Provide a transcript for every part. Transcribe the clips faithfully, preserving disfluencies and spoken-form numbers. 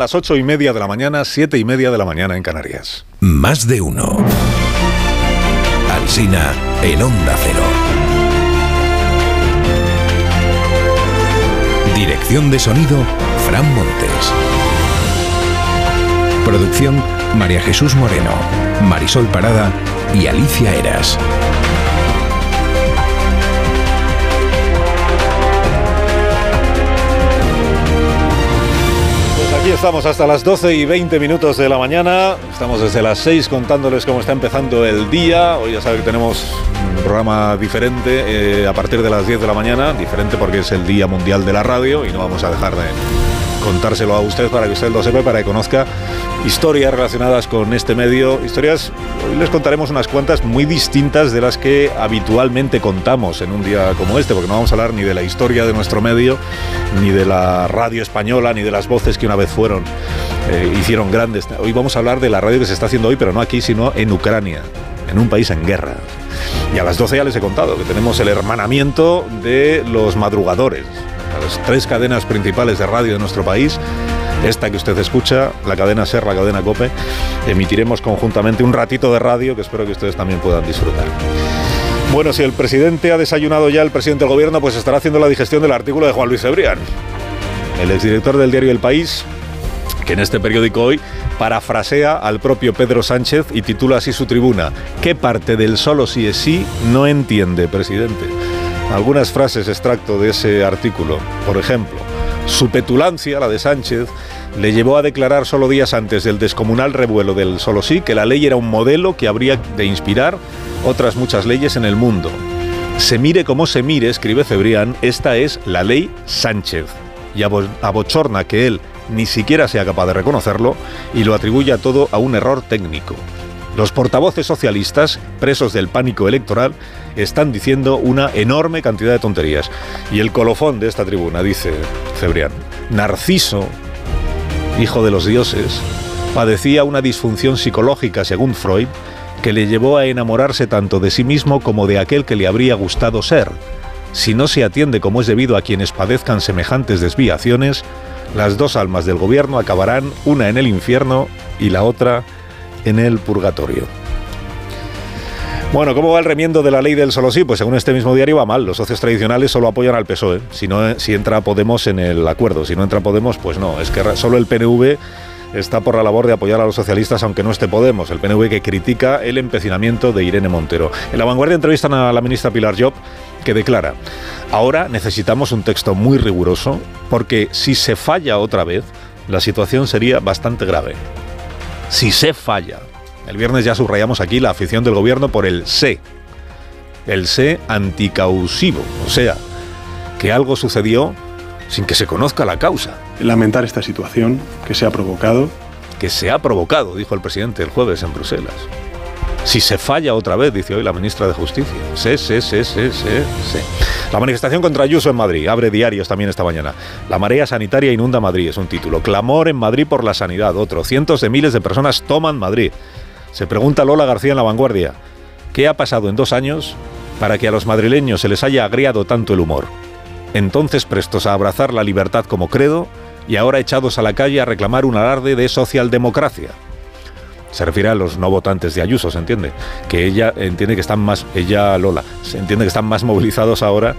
Las ocho y media de la mañana, siete y media de la mañana en Canarias. Más de uno. Alsina en Onda Cero. Dirección de sonido, Fran Montes. Producción, María Jesús Moreno, Marisol Parada y Alicia Eras. Aquí estamos hasta las doce y veinte minutos de la mañana. Estamos desde las seis contándoles cómo está empezando el día. Hoy ya saben que tenemos un programa diferente eh, a partir de las diez de la mañana. Diferente porque es el Día Mundial de la Radio y no vamos a dejar de contárselo a usted para que usted lo sepa, para que conozca historias relacionadas con este medio. Historias, hoy les contaremos unas cuantas muy distintas de las que habitualmente contamos en un día como este, porque no vamos a hablar ni de la historia de nuestro medio, ni de la radio española, ni de las voces que una vez fueron, eh, hicieron grandes. Hoy vamos a hablar de la radio que se está haciendo hoy, pero no aquí, sino en Ucrania, en un país en guerra. Y a las doce ya les he contado que tenemos el hermanamiento de los madrugadores. Las tres cadenas principales de radio de nuestro país, esta que usted escucha, la cadena SER, la cadena COPE, emitiremos conjuntamente un ratito de radio que espero que ustedes también puedan disfrutar. Bueno, si el presidente ha desayunado ya, el presidente del gobierno, pues estará haciendo la digestión del artículo de Juan Luis Cebrián, el exdirector del diario El País, que en este periódico hoy parafrasea al propio Pedro Sánchez y titula así su tribuna: ¿qué parte del solo sí es sí no entiende, presidente? Algunas frases extracto de ese artículo. Por ejemplo, su petulancia, la de Sánchez, le llevó a declarar solo días antes del descomunal revuelo del solo sí que la ley era un modelo que habría de inspirar otras muchas leyes en el mundo. Se mire como se mire, escribe Cebrián, esta es la ley Sánchez. Y abochorna que él ni siquiera sea capaz de reconocerlo y lo atribuye a todo a un error técnico. Los portavoces socialistas, presos del pánico electoral, están diciendo una enorme cantidad de tonterías. Y el colofón de esta tribuna, dice Cebrián: Narciso, hijo de los dioses, padecía una disfunción psicológica, según Freud, que le llevó a enamorarse tanto de sí mismo como de aquel que le habría gustado ser. Si no se atiende como es debido a quienes padezcan semejantes desviaciones, las dos almas del gobierno acabarán, una en el infierno y la otra en el purgatorio. Bueno, ¿cómo va el remiendo de la ley del solo sí? Pues según este mismo diario va mal. Los socios tradicionales solo apoyan al P S O E. Si no, si entra Podemos en el acuerdo. Si no entra Podemos, pues no. Es que solo el P N V está por la labor de apoyar a los socialistas, aunque no esté Podemos. El P N V que critica el empecinamiento de Irene Montero. En La Vanguardia entrevistan a la ministra Pilar Llop, que declara: ahora necesitamos un texto muy riguroso, porque si se falla otra vez, la situación sería bastante grave. Si se falla. El viernes ya subrayamos aquí la afición del gobierno por el se. El se anticausivo. O sea, que algo sucedió sin que se conozca la causa. Lamentar esta situación que se ha provocado. Que se ha provocado, dijo el presidente el jueves en Bruselas. Si se falla otra vez, dice hoy la ministra de Justicia. Sí, sí, sí, sí, sí, sí. La manifestación contra Ayuso en Madrid. Abre diarios también esta mañana. La marea sanitaria inunda Madrid, es un título. Clamor en Madrid por la sanidad, otro. Cientos de miles de personas toman Madrid. Se pregunta Lola García en La Vanguardia: ¿qué ha pasado en dos años para que a los madrileños se les haya agriado tanto el humor? Entonces prestos a abrazar la libertad como credo y ahora echados a la calle a reclamar un alarde de socialdemocracia. Se refiere a los no votantes de Ayuso, se entiende, que ella entiende que están más, ella Lola, se entiende que están más movilizados ahora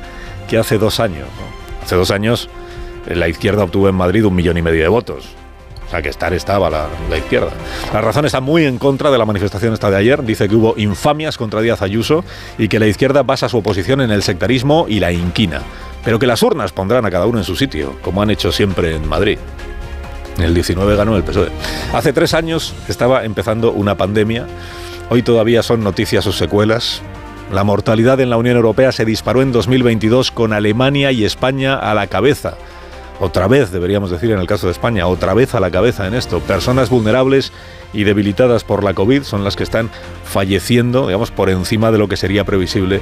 que hace dos años, ¿no? Hace dos años la izquierda obtuvo en Madrid un millón y medio de votos, o sea que estar estaba la, la izquierda. La Razón está muy en contra de la manifestación esta de ayer, dice que hubo infamias contra Díaz Ayuso y que la izquierda basa su oposición en el sectarismo y la inquina, pero que las urnas pondrán a cada uno en su sitio, como han hecho siempre en Madrid. En el diecinueve ganó el P S O E. Hace tres años estaba empezando una pandemia. Hoy todavía son noticias sus secuelas. La mortalidad en la Unión Europea se disparó en dos mil veintidós con Alemania y España a la cabeza. Otra vez, deberíamos decir en el caso de España, otra vez a la cabeza en esto. Personas vulnerables y debilitadas por la COVID son las que están falleciendo, digamos, por encima de lo que sería previsible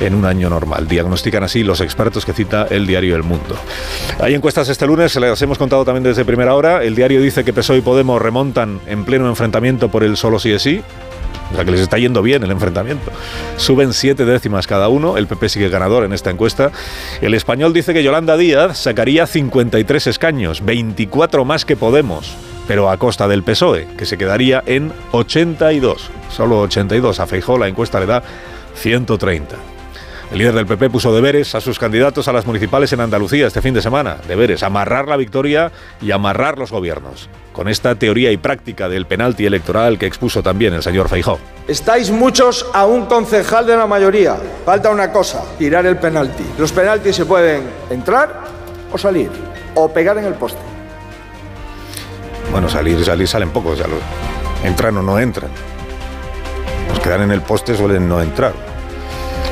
en un año normal. Diagnostican así los expertos que cita el diario El Mundo. Hay encuestas este lunes, se las hemos contado también desde primera hora. El diario dice que P S O E y Podemos remontan en pleno enfrentamiento por el solo sí es sí. O sea, que les está yendo bien el enfrentamiento. Suben siete décimas cada uno, el P P sigue ganador en esta encuesta. El Español dice que Yolanda Díaz sacaría cincuenta y tres escaños, veinticuatro más que Podemos, pero a costa del P S O E, que se quedaría en ochenta y dos. Solo ochenta y dos. A Feijóo la encuesta le da ciento treinta. El líder del P P puso deberes a sus candidatos a las municipales en Andalucía este fin de semana. Deberes, amarrar la victoria y amarrar los gobiernos. Con esta teoría y práctica del penalti electoral que expuso también el señor Feijóo. Estáis muchos a un concejal de la mayoría. Falta una cosa, tirar el penalti. Los penaltis se pueden entrar o salir, o pegar en el poste. Bueno, salir, salir, salen pocos. Ya los entran o no entran. Los que dan en el poste suelen no entrar.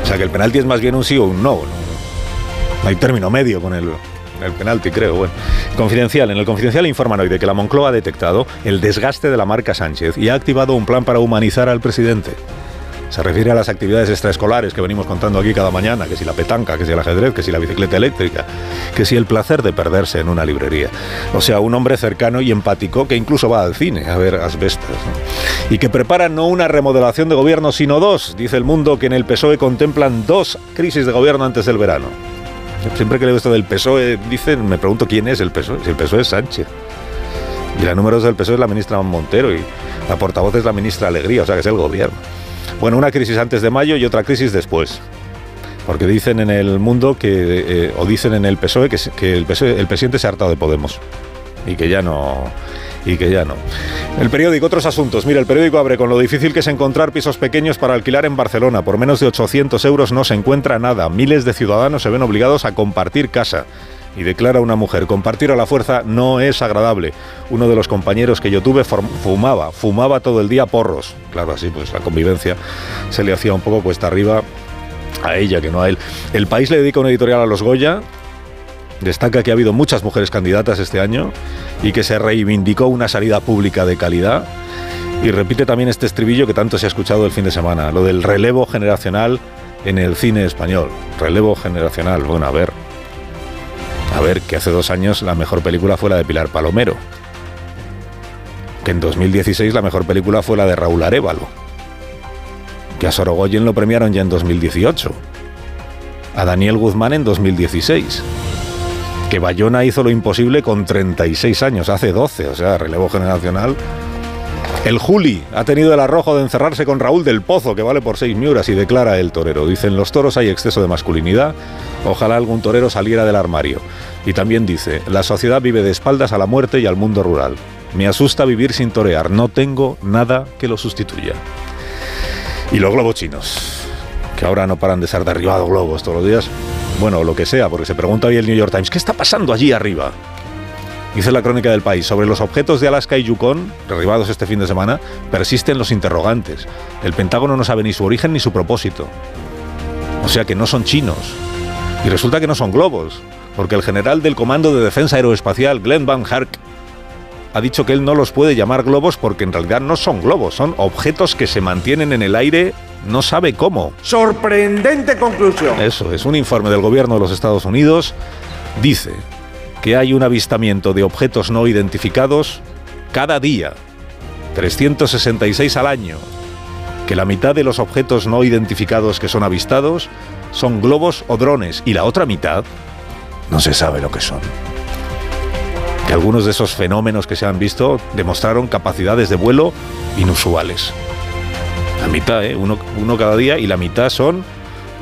O sea, que el penalti es más bien un sí o un no. No hay término medio con el, el penalti, creo. Bueno. Confidencial. En el Confidencial informan hoy de que la Moncloa ha detectado el desgaste de la marca Sánchez y ha activado un plan para humanizar al presidente. Se refiere a las actividades extraescolares que venimos contando aquí cada mañana, que si la petanca, que si el ajedrez, que si la bicicleta eléctrica, que si el placer de perderse en una librería. O sea, un hombre cercano y empático que incluso va al cine a ver Las Bestas, ¿no? Y que prepara no una remodelación de gobierno, sino dos. Dice El Mundo que en el P S O E contemplan dos crisis de gobierno antes del verano. Siempre que leo esto del P S O E, dicen, me pregunto quién es el P S O E. Si el P S O E es Sánchez. Y la número dos del P S O E es la ministra Montero y la portavoz es la ministra Alegría, o sea que es el gobierno. Bueno, una crisis antes de mayo y otra crisis después. Porque dicen en El Mundo que, eh, o dicen en el P S O E que, que el, P S O E, el presidente se ha hartado de Podemos. Y que ya no... y que ya no. El Periódico, otros asuntos. Mira, el Periódico abre con lo difícil que es encontrar pisos pequeños para alquilar en Barcelona. Por menos de ochocientos euros no se encuentra nada. Miles de ciudadanos se ven obligados a compartir casa. Y declara una mujer, compartir a la fuerza no es agradable. Uno de los compañeros que yo tuve fumaba, fumaba todo el día porros. Claro, así pues la convivencia se le hacía un poco cuesta arriba a ella que no a él. El País le dedica una editorial a los Goya. Destaca que ha habido muchas mujeres candidatas este año y que se reivindicó una salida pública de calidad. Y repite también este estribillo que tanto se ha escuchado el fin de semana, lo del relevo generacional en el cine español. Relevo generacional, bueno, a ver... A ver, que hace dos años la mejor película fue la de Pilar Palomero. Que en dos mil dieciséis la mejor película fue la de Raúl Arévalo. Que a Sorogoyen lo premiaron ya en dos mil dieciocho. A Daniel Guzmán en dos mil dieciséis. Que Bayona hizo lo imposible con treinta y seis años, hace doce, o sea, relevo generacional. El Juli ha tenido el arrojo de encerrarse con Raúl del Pozo, que vale por seis miuras, y declara el torero. Dicen, los toros hay exceso de masculinidad, ojalá algún torero saliera del armario. Y también dice, la sociedad vive de espaldas a la muerte y al mundo rural. Me asusta vivir sin torear, no tengo nada que lo sustituya. Y los globos chinos, que ahora no paran de ser derribados globos todos los días. Bueno, lo que sea, porque se pregunta hoy el New York Times, ¿qué está pasando allí arriba? Dice la crónica del País, sobre los objetos de Alaska y Yukon, derribados este fin de semana, persisten los interrogantes. El Pentágono no sabe ni su origen ni su propósito. O sea que no son chinos. Y resulta que no son globos, porque el general del Comando de Defensa Aeroespacial, Glenn Van Herk, ha dicho que él no los puede llamar globos porque en realidad no son globos, son objetos que se mantienen en el aire, no sabe cómo. ¡Sorprendente conclusión! Eso es, un informe del gobierno de los Estados Unidos dice... que hay un avistamiento de objetos no identificados cada día, trescientos sesenta y seis al año, que la mitad de los objetos no identificados que son avistados son globos o drones, y la otra mitad no se sabe lo que son. Que algunos de esos fenómenos que se han visto demostraron capacidades de vuelo inusuales. La mitad, ¿eh? Uno, uno cada día, y la mitad son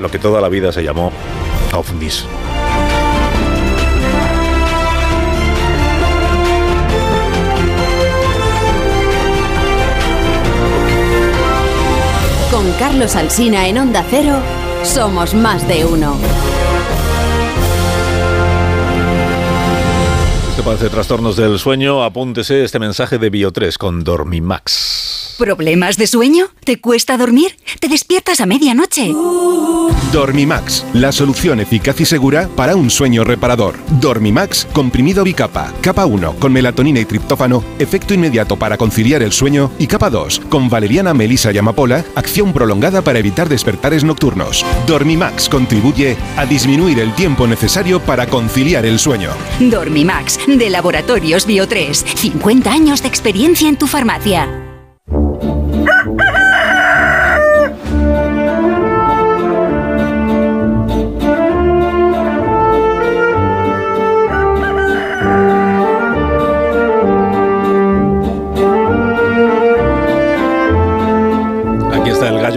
lo que toda la vida se llamó ovnis. Con Carlos Alsina en Onda Cero, somos más de uno. ¿Usted padece trastornos del sueño? Apúntese este mensaje de Bio tres con Dormimax. ¿Problemas de sueño? ¿Te cuesta dormir? ¿Te despiertas a medianoche? Dormimax, la solución eficaz y segura para un sueño reparador. Dormimax, comprimido bicapa, capa uno con melatonina y triptófano, efecto inmediato para conciliar el sueño, y capa dos con valeriana, melisa y amapola, acción prolongada para evitar despertares nocturnos. Dormimax contribuye a disminuir el tiempo necesario para conciliar el sueño. Dormimax, de Laboratorios Bio tres, cincuenta años de experiencia en tu farmacia.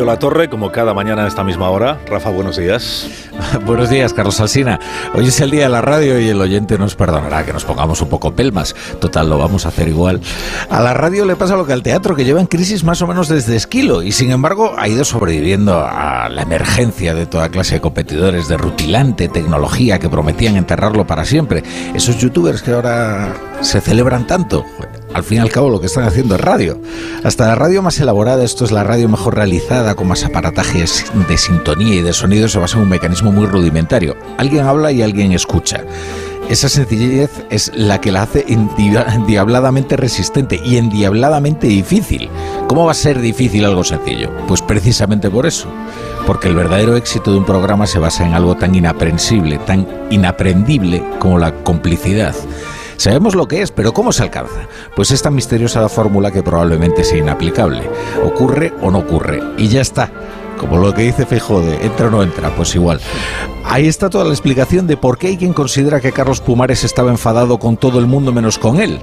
Pello La Torre, como cada mañana a esta misma hora. Rafa, buenos días. Buenos días, Carlos Alsina. Hoy es el día de la radio y el oyente nos perdonará que nos pongamos un poco pelmas. Total, lo vamos a hacer igual. A la radio le pasa lo que al teatro, que lleva en crisis más o menos desde Esquilo y sin embargo ha ido sobreviviendo a la emergencia de toda clase de competidores, de rutilante tecnología que prometían enterrarlo para siempre. Esos youtubers que ahora se celebran tanto, al fin y al cabo lo que están haciendo es radio. Hasta la radio más elaborada, esto es la radio mejor realizada, con más aparatajes de sintonía y de sonido, se basa en un mecanismo muy rudimentario. Alguien habla y alguien escucha. Esa sencillez es la que la hace endiabladamente resistente y endiabladamente difícil. ¿Cómo va a ser difícil algo sencillo? Pues precisamente por eso. Porque el verdadero éxito de un programa se basa en algo tan inaprensible, tan inaprendible como la complicidad. Sabemos lo que es, pero ¿cómo se alcanza? Pues esta misteriosa fórmula que probablemente sea inaplicable. Ocurre o no ocurre, y ya está. Como lo que dice Feijóo, entra o no entra, pues igual. Ahí está toda la explicación de por qué hay quien considera que Carlos Pumares estaba enfadado con todo el mundo menos con él.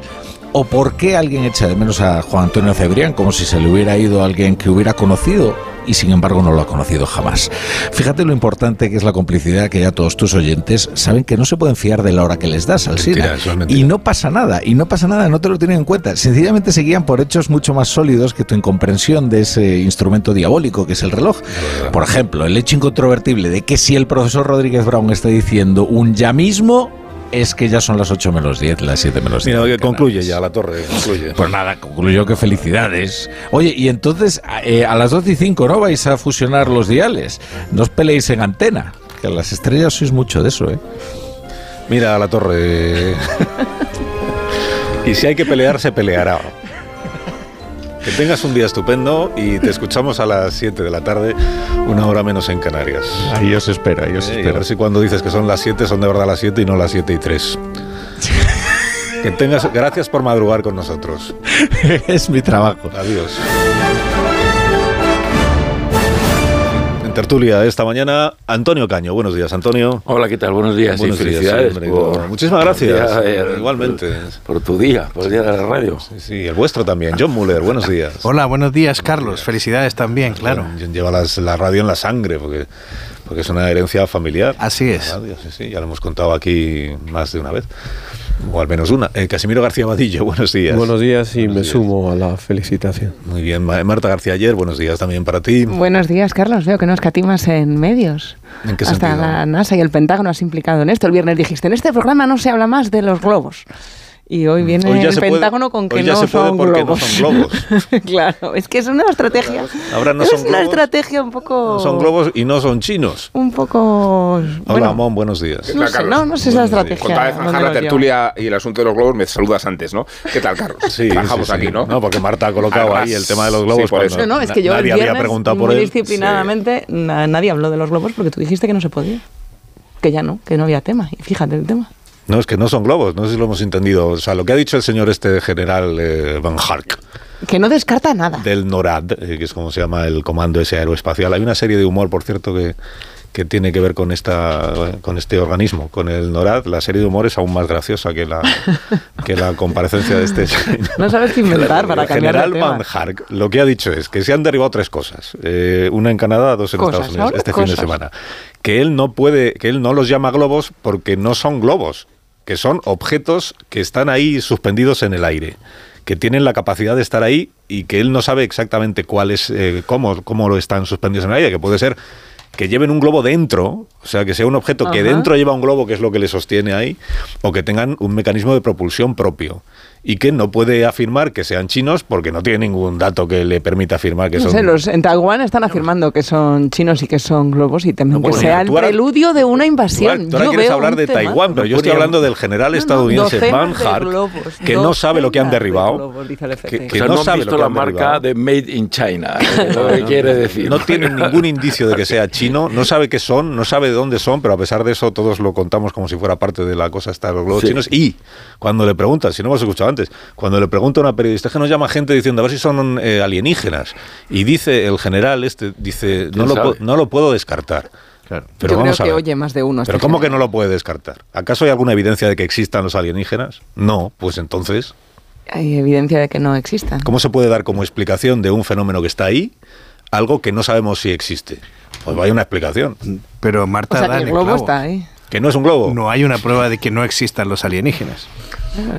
O por qué alguien echa de menos a Juan Antonio Cebrián, como si se le hubiera ido a alguien que hubiera conocido y sin embargo no lo ha conocido jamás. Fíjate lo importante que es la complicidad, que ya todos tus oyentes saben que no se pueden fiar de la hora que les das, Alsina. Y no pasa nada, y no pasa nada, no te lo tienen en cuenta. Sencillamente se guían por hechos mucho más sólidos que tu incomprensión de ese instrumento diabólico que es el reloj. Por ejemplo, el hecho incontrovertible de que si el profesor Rodríguez Brown está diciendo un ya mismo, es que ya son las ocho menos diez, las siete menos diez. Mira, que concluye ya La Torre, concluye. Pues nada, concluyó que felicidades. Oye, y entonces eh, a las doce y cinco, ¿no? Vais a fusionar los diales. No os peleéis en antena, que a las estrellas sois mucho de eso, ¿eh? Mira, La Torre. Y si hay que pelear, se peleará. Que tengas un día estupendo y te escuchamos a las siete de la tarde, una hora menos en Canarias. Ahí os espera, ahí os eh, espera. A ver si cuando dices que son las siete, son de verdad las siete y no las siete y tres. Que tengas... Gracias por madrugar con nosotros. Es mi trabajo. Adiós. En tertulia esta mañana, Antonio Caño. Buenos días, Antonio. Hola, ¿qué tal? Buenos días. Buenos y felicidades. Días, por, Muchísimas gracias. Por día, eh, Igualmente. Por, por tu día, por el día de la radio. Sí, sí, el vuestro también. John Müller, buenos días. Hola, buenos días, Carlos. Felicidades también, claro. John lleva las, la radio en la sangre, porque... porque es una herencia familiar. Así es. Radio, sí, sí, ya lo hemos contado aquí más de una vez, o al menos una. Eh, Casimiro García-Abadillo, buenos días. Buenos días y buenos me días. Sumo a la felicitación. Muy bien. Marta García Aller, buenos días también para ti. Buenos días, Carlos. Veo que no escatimas en medios. ¿En qué sentido? Hasta la NASA y el Pentágono has implicado en esto. El viernes dijiste, en este programa no se habla más de los globos. Y hoy viene hoy el Pentágono puede, con que no son, puede porque no son globos. Claro, es que es una estrategia. Ahora no es son una globos, estrategia un poco... No son globos y no son chinos. Un poco... Hola, bueno, Amón, buenos días. No, sé, no, no sé esa estrategia. Con tal de zanjar la tertulia y el asunto de los globos, me saludas antes, ¿no? ¿Qué tal, Carlos? Sí, bajamos sí, sí. Aquí, ¿no? No, porque Marta ha colocado Alcarràs, ahí el tema de los globos. Sí, por eso. No, no, es que yo nadie el viernes, muy disciplinadamente, sí. Nadie habló de los globos porque tú dijiste que no se podía. Que ya no, que no había tema. Y fíjate el tema. No, es que no son globos, no sé si lo hemos entendido. O sea, lo que ha dicho el señor este general eh, Van Hark. Que no descarta nada. Del NORAD, eh, que es como se llama el comando ese aeroespacial. Hay una serie de humor, por cierto, que, que tiene que ver con, esta, con este organismo. Con el NORAD, la serie de humor es aún más graciosa que la, que la comparecencia de este señor. No sabes qué inventar para cambiar el tema. General Van Hark lo que ha dicho es que se han derribado tres cosas. Eh, una en Canadá, dos en cosas, Estados Unidos, este cosas. Fin de semana. Que él no puede, que él no los llama globos porque no son globos, que son objetos que están ahí suspendidos en el aire, que tienen la capacidad de estar ahí y que él no sabe exactamente cuál es, eh, cómo, cómo lo están suspendidos en el aire, que puede ser que lleven un globo dentro, o sea, que sea un objeto Ajá. que dentro lleva un globo, que es lo que le sostiene ahí, o que tengan un mecanismo de propulsión propio. Y que no puede afirmar que sean chinos porque no tiene ningún dato que le permita afirmar que no son... Sé, los, en Taiwán están afirmando que son chinos y que son globos y temen no, bueno, que sea el preludio de una invasión. Tú ahora, tú ahora quieres hablar de tema. Taiwán, pero yo estoy hablando del general no, estadounidense no, Van Hark, que no sabe lo que han derribado. Globos, que, que o sea, no, no sabe visto lo que han la derribado. Marca de Made in China, es lo que quiere decir. No tiene ningún indicio de que sea chino, no sabe qué son, no sabe de dónde son, pero a pesar de eso todos lo contamos como si fuera parte de la cosa esta de los globos sí. chinos. Y cuando le preguntan, si no hemos escuchado antes, cuando le pregunto a una periodista, es que nos llama gente diciendo a ver si son eh, alienígenas, y dice el general este, dice, no lo, no lo puedo descartar. Claro. Pero yo vamos creo a que ver. Oye más de uno. Pero este ¿cómo general? Que no lo puede descartar? ¿Acaso hay alguna evidencia de que existan los alienígenas? No, pues entonces... Hay evidencia de que no existan. ¿Cómo se puede dar como explicación de un fenómeno que está ahí algo que no sabemos si existe. Pues vaya una explicación. Pero Marta, o sea, dale, el globo clavo. Está ahí. Que no es un globo. No hay una prueba de que no existan los alienígenas.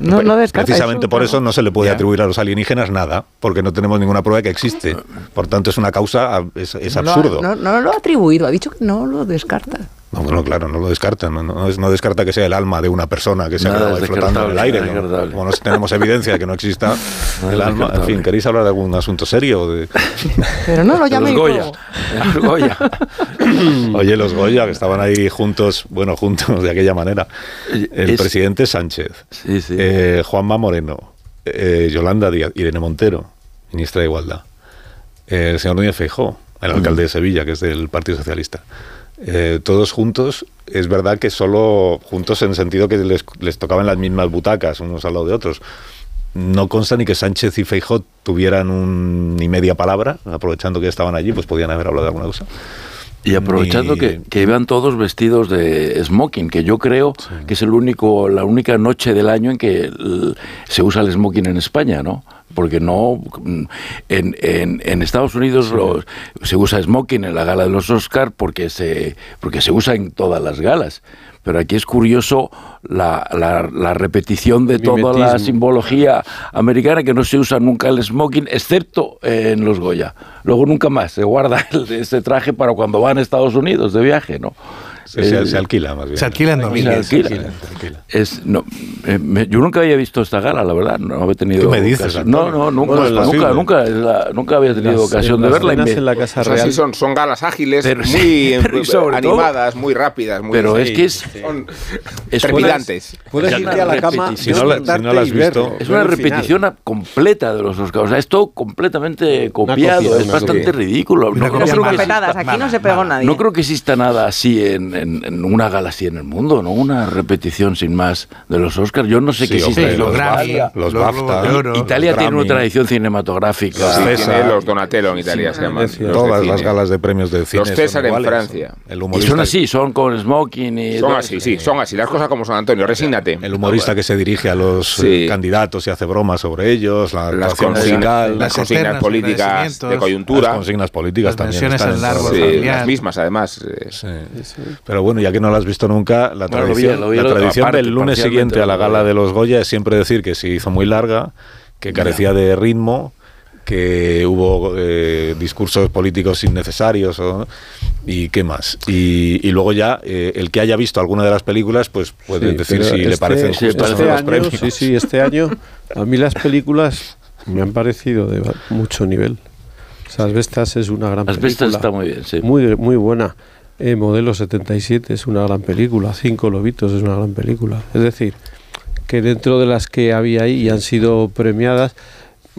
No, no descarta, precisamente por eso no se le puede ya. atribuir a los alienígenas nada, porque no tenemos ninguna prueba que existe. Por tanto, es una causa, es, es absurdo. No, no, no lo ha atribuido, ha dicho que no lo descarta. No, bueno, claro, no lo descarta. No, no, no descarta que sea el alma de una persona que se ha quedado flotando en el aire. ¿No? Como no tenemos evidencia de que no exista no el alma. En fin, ¿queréis hablar de algún asunto serio? De... Pero no lo llaméis Goya. Los Goya. Oye, los Goya, que estaban ahí juntos, bueno, juntos de aquella manera. El es... presidente Sánchez, sí, sí. Eh, Juanma Moreno, eh, Yolanda Díaz, Irene Montero, ministra de Igualdad, eh, el señor Núñez Feijóo, el alcalde de Sevilla, que es del Partido Socialista. Eh, todos juntos, es verdad que solo juntos en el sentido que les, les tocaban las mismas butacas unos al lado de otros. No consta ni que Sánchez y Feijóo tuvieran un, ni media palabra, aprovechando que estaban allí, pues podían haber hablado de alguna cosa. Y aprovechando ni... que, que iban todos vestidos de smoking, que yo creo sí. que es el único, la única noche del año en que el, se usa el smoking en España, ¿no? Porque no en, en, en Estados Unidos sí. los, se usa smoking en la gala de los Oscar porque se porque se usa en todas las galas, pero aquí es curioso la, la, la repetición de mimetismo. Toda la simbología americana, que no se usa nunca el smoking excepto en los Goya, luego nunca más se guarda el, ese traje para cuando van a Estados Unidos de viaje, ¿no? Se, se, se alquila más bien. Se alquilan domingos. Se alquilan. Es, no, eh, me, yo nunca había visto esta gala, la verdad. No había tenido. ¿Qué me dices? No, no, nunca, bueno, nunca, nunca, la, nunca había tenido las, ocasión las de verla. Me, en la Casa Real. O sea, sí son, son galas ágiles, pero, muy sí, pero animadas, todo, muy rápidas. Muy pero es que es, sí. son es trepidantes. Puedes, puedes irte a la cama. Si no, la, si no la has visto, es una repetición final. completa de los Oscars. O sea, es todo completamente copiado. Copia, es bastante copia. ridículo. No creo que exista nada así en. En, en una gala así en el mundo, ¿no? Una repetición sin más de los Oscars. Yo no sé sí, qué existe. Sí, los BAFTA. Los BAFTA. Los Italia tiene una tradición cinematográfica. Sí, César, los Donatello en Italia sí, se llaman. Sí, todas las galas de premios de cine. Los César en Francia. El humorista y son así, son con smoking y... Son así, sí, son así. Las cosas como son, Antonio, resígnate. El humorista que se dirige a los sí. candidatos y hace bromas sobre ellos, la las consignas, las consignas políticas de coyuntura. Las consignas políticas también. Las mismas, además. Sí. Pero bueno, ya que no lo has visto nunca, la bueno, tradición, lo vi, lo vi, la tradición aparte, del lunes siguiente a la gala de los Goya es siempre decir que se hizo muy larga, que carecía de ritmo, que hubo eh, discursos políticos innecesarios o, y qué más. Y, y luego ya, eh, el que haya visto alguna de las películas, pues puede sí, decir si este, le parecen justos este este los premios. Sí, sí, este año a mí las películas me han parecido de mucho nivel. O sea, Las Bestas es una gran Las película. Las Bestas está muy bien, sí. Muy, muy buena. Eh, Modelo setenta y siete es una gran película, Cinco Lobitos es una gran película. Es decir, que dentro de las que había ahí y han sido premiadas,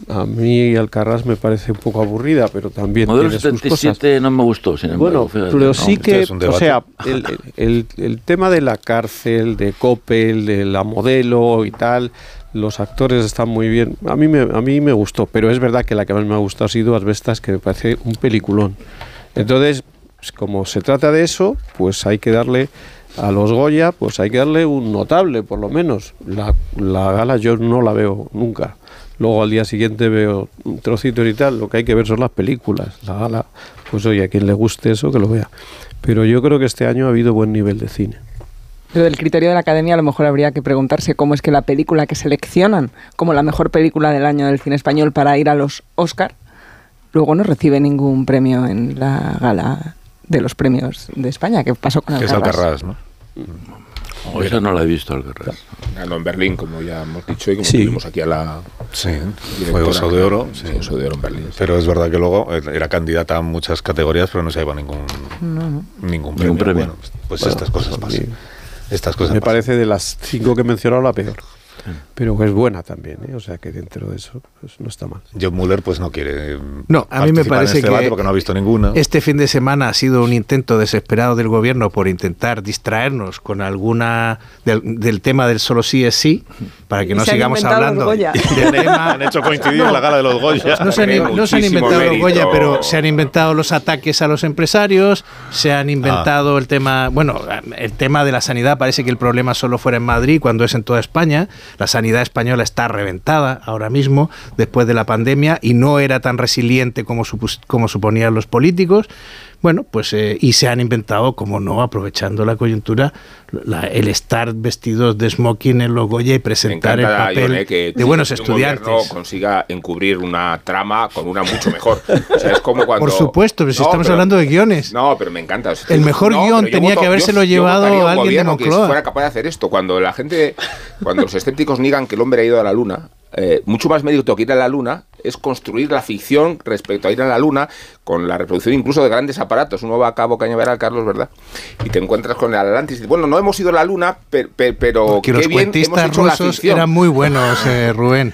a mí Alcarràs me parece un poco aburrida, pero también Modelo tiene sus cosas. Modelo setenta y siete no me gustó, sin embargo. Bueno, pero sí que, o sea, el, el, el tema de la cárcel, de Coppel, de la Modelo y tal, los actores están muy bien. A mí me, a mí me gustó, pero es verdad que la que más me ha gustado ha sido Las Bestas, que me parece un peliculón. Entonces... como se trata de eso, pues hay que darle a los Goya, pues hay que darle un notable, por lo menos. La, la gala yo no la veo nunca. Luego al día siguiente veo trocitos y tal. Lo que hay que ver son las películas. La gala, pues oye, a quien le guste eso, que lo vea. Pero yo creo que este año ha habido buen nivel de cine. Pero del criterio de la Academia a lo mejor habría que preguntarse cómo es que la película que seleccionan como la mejor película del año del cine español para ir a los Oscar, luego no recibe ningún premio en la gala de los premios de España, que pasó con Alcarràs. Es Alcarràs, ¿no? O esa no la he visto, Alcarràs. Ganó en Berlín, como ya hemos dicho, y como sí. tuvimos aquí a la... Sí, fue Oso de Oro. Sí, Oso de Oro en Berlín. Pero sí. es verdad que luego era candidata a muchas categorías, pero no se lleva ningún, no, no. ningún premio. Ningún premio. Bueno, pues bueno, estas cosas pasan. Estas cosas me pasan. Parece de las cinco que he mencionado la peor. Pero que es buena también, ¿eh? O sea que dentro de eso pues, no está mal. John Müller pues no quiere no, a mí me parece en este debate porque no ha visto ninguna. Este fin de semana ha sido un intento desesperado del gobierno por intentar distraernos con alguna del, del tema del solo sí es sí, para que y no sigamos hablando de tema. Han hecho coincidir no, la gala de los Goya. No se han, in, no se han inventado mérito. los Goya, pero se han inventado los ataques a los empresarios, se han inventado ah. el tema, bueno, el tema de la sanidad, parece que el problema solo fuera en Madrid cuando es en toda España. La sanidad española está reventada ahora mismo después de la pandemia y no era tan resiliente como, como suponían los políticos. Bueno, pues eh, y se han inventado, como no, aprovechando la coyuntura, la, el estar vestidos de smoking en los Goya y presentar el papel Ione, que de buenos estudiantes. Que consiga encubrir una trama con una mucho mejor. O sea, es como cuando... Por supuesto, pero si no, estamos pero, hablando de guiones. No, pero me encanta. O sea, el mejor no, guión tenía voto, que habérselo yo, llevado yo a alguien de Moncloa. Que fuera capaz de hacer esto. Cuando la gente, cuando los escépticos niegan que el hombre ha ido a la luna, eh, mucho más mérito que ir a la luna es construir la ficción respecto a ir a la luna con la reproducción incluso de grandes aparatos. Uno va a Cabo Cañaveral, Carlos, ¿verdad? Y te encuentras con el Atlantis. Bueno, no hemos ido a la luna, pero, pero qué los bien hemos hecho la ficción. Eran muy buenos, eh, Rubén.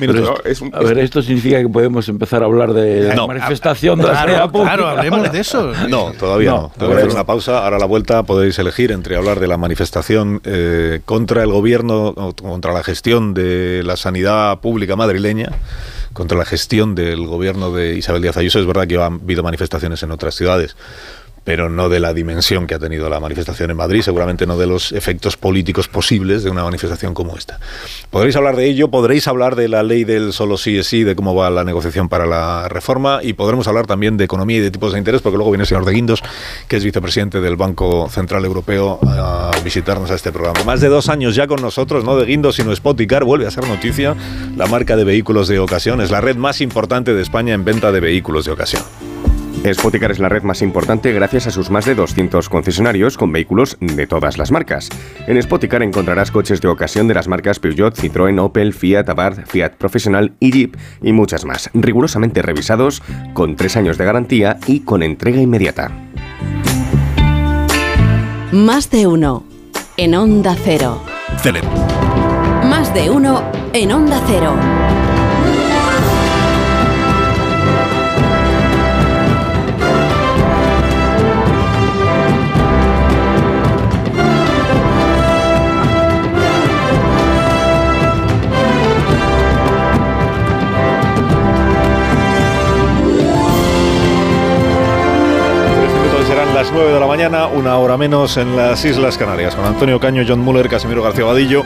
Mira, no, esto, es un, a ver, esto significa que podemos empezar a hablar de la no, manifestación a, de la claro, claro, hablemos de eso. No, todavía no. Voy a hacer una pausa. Ahora a la vuelta podéis elegir entre hablar de la manifestación eh, contra el gobierno, contra la gestión de la sanidad pública madrileña, contra la gestión del gobierno de Isabel Díaz Ayuso. Es verdad que ha habido manifestaciones en otras ciudades, pero no de la dimensión que ha tenido la manifestación en Madrid, seguramente no de los efectos políticos posibles de una manifestación como esta. Podréis hablar de ello, podréis hablar de la ley del solo sí es sí, de cómo va la negociación para la reforma, y podremos hablar también de economía y de tipos de interés, porque luego viene el señor de Guindos, que es vicepresidente del Banco Central Europeo, a visitarnos a este programa. Más de dos años ya con nosotros, no de Guindos, sino Spoticar, vuelve a ser noticia, la marca de vehículos de ocasión, es la red más importante de España en venta de vehículos de ocasión. Spoticar es la red más importante gracias a sus más de doscientos concesionarios con vehículos de todas las marcas. En Spoticar encontrarás coches de ocasión de las marcas Peugeot, Citroën, Opel, Fiat, Abarth, Fiat Professional y Jeep y muchas más, rigurosamente revisados, con tres años de garantía y con entrega inmediata. Más de uno en Onda Cero. Celeb. Más de uno en Onda Cero. Las nueve de la mañana, una hora menos en las Islas Canarias, con Antonio Caño, John Müller, Casimiro García-Abadillo,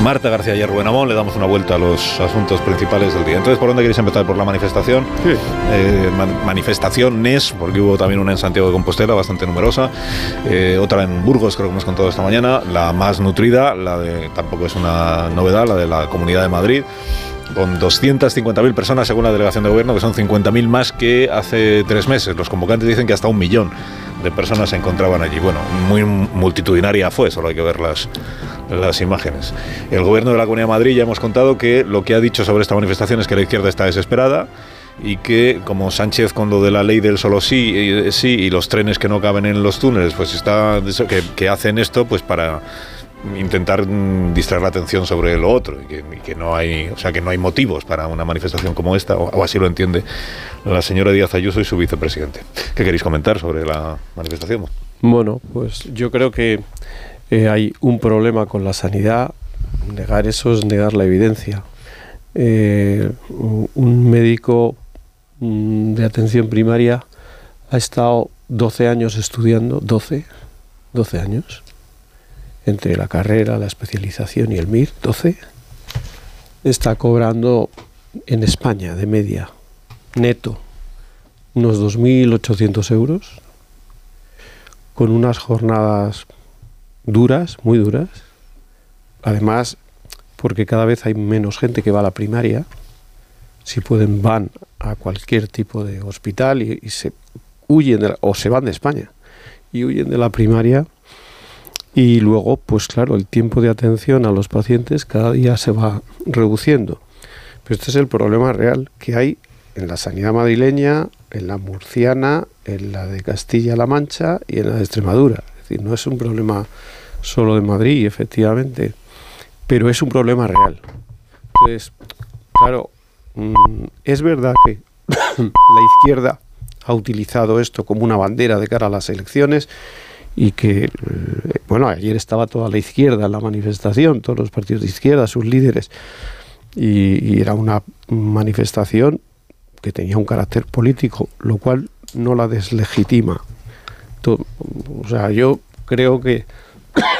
Marta García Aller, Rubén Amón. Le damos una vuelta a los asuntos principales del día. Entonces, ¿por dónde queréis empezar? ¿Por la manifestación? Sí. Eh, man manifestaciones, porque hubo también una en Santiago de Compostela, bastante numerosa, eh, otra en Burgos, creo que hemos contado esta mañana, la más nutrida, la de, tampoco es una novedad, la de la Comunidad de Madrid, con doscientas cincuenta mil personas según la delegación de gobierno, que son cincuenta mil más que hace tres meses. Los convocantes dicen que hasta un millón de personas se encontraban allí. Bueno, muy multitudinaria fue, solo hay que ver las, las imágenes. El gobierno de la Comunidad de Madrid, ya hemos contado que lo que ha dicho sobre esta manifestación es que la izquierda está desesperada y que, como Sánchez con lo de la ley del solo sí, sí y los trenes que no caben en los túneles, pues está que, que hacen esto pues para intentar distraer la atención sobre lo otro y que, y que no hay, o sea, que no hay motivos para una manifestación como esta, o, o así lo entiende la señora Díaz Ayuso y su vicepresidente. ¿Qué queréis comentar sobre la manifestación? Bueno, pues yo creo que eh, hay un problema con la sanidad. Negar eso es negar la evidencia. Eh, un médico de atención primaria ha estado doce años estudiando, doce, doce años, entre la carrera, la especialización y el M I R, doce, está cobrando en España, de media, neto, unos dos mil ochocientos euros, con unas jornadas duras, muy duras, además, porque cada vez hay menos gente que va a la primaria, si pueden van a cualquier tipo de hospital y, y se huyen, de la, o se van de España, y huyen de la primaria. Y luego, pues claro, el tiempo de atención a los pacientes cada día se va reduciendo. Pero este es el problema real que hay en la sanidad madrileña, en la murciana, en la de Castilla-La Mancha y en la de Extremadura. Es decir, no es un problema solo de Madrid, efectivamente, pero es un problema real. Entonces, claro, es verdad que la izquierda ha utilizado esto como una bandera de cara a las elecciones, y que, bueno, ayer estaba toda la izquierda en la manifestación, todos los partidos de izquierda, sus líderes, y, y era una manifestación que tenía un carácter político, lo cual no la deslegitima. Todo, o sea, yo creo que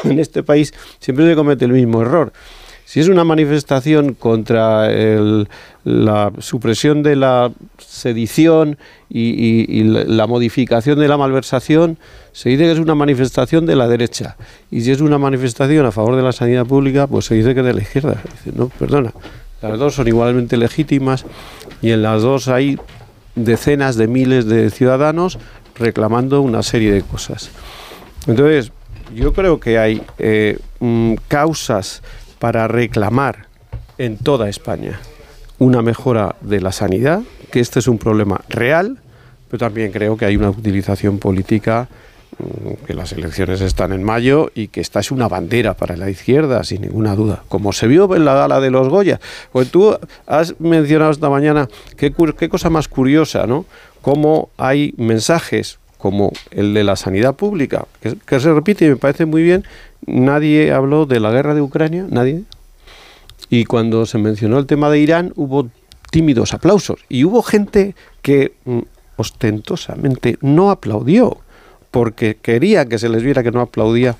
en este país siempre se comete el mismo error. Si es una manifestación contra el, la supresión de la sedición y, y, y la modificación de la malversación, se dice que es una manifestación de la derecha. Y si es una manifestación a favor de la sanidad pública, pues se dice que es de la izquierda. Dice, no, perdona, las dos son igualmente legítimas y en las dos hay decenas de miles de ciudadanos reclamando una serie de cosas. Entonces, yo creo que hay eh, causas para reclamar en toda España una mejora de la sanidad, que este es un problema real, pero también creo que hay una utilización política, que las elecciones están en mayo y que esta es una bandera para la izquierda, sin ninguna duda, como se vio en la gala de los Goya. Pues tú has mencionado esta mañana, qué, qué cosa más curiosa, ¿no? Cómo hay mensajes como el de la sanidad pública, que, que se repite y me parece muy bien. Nadie habló de la guerra de Ucrania, nadie. Y cuando se mencionó el tema de Irán hubo tímidos aplausos y hubo gente que ostentosamente no aplaudió porque quería que se les viera que no aplaudía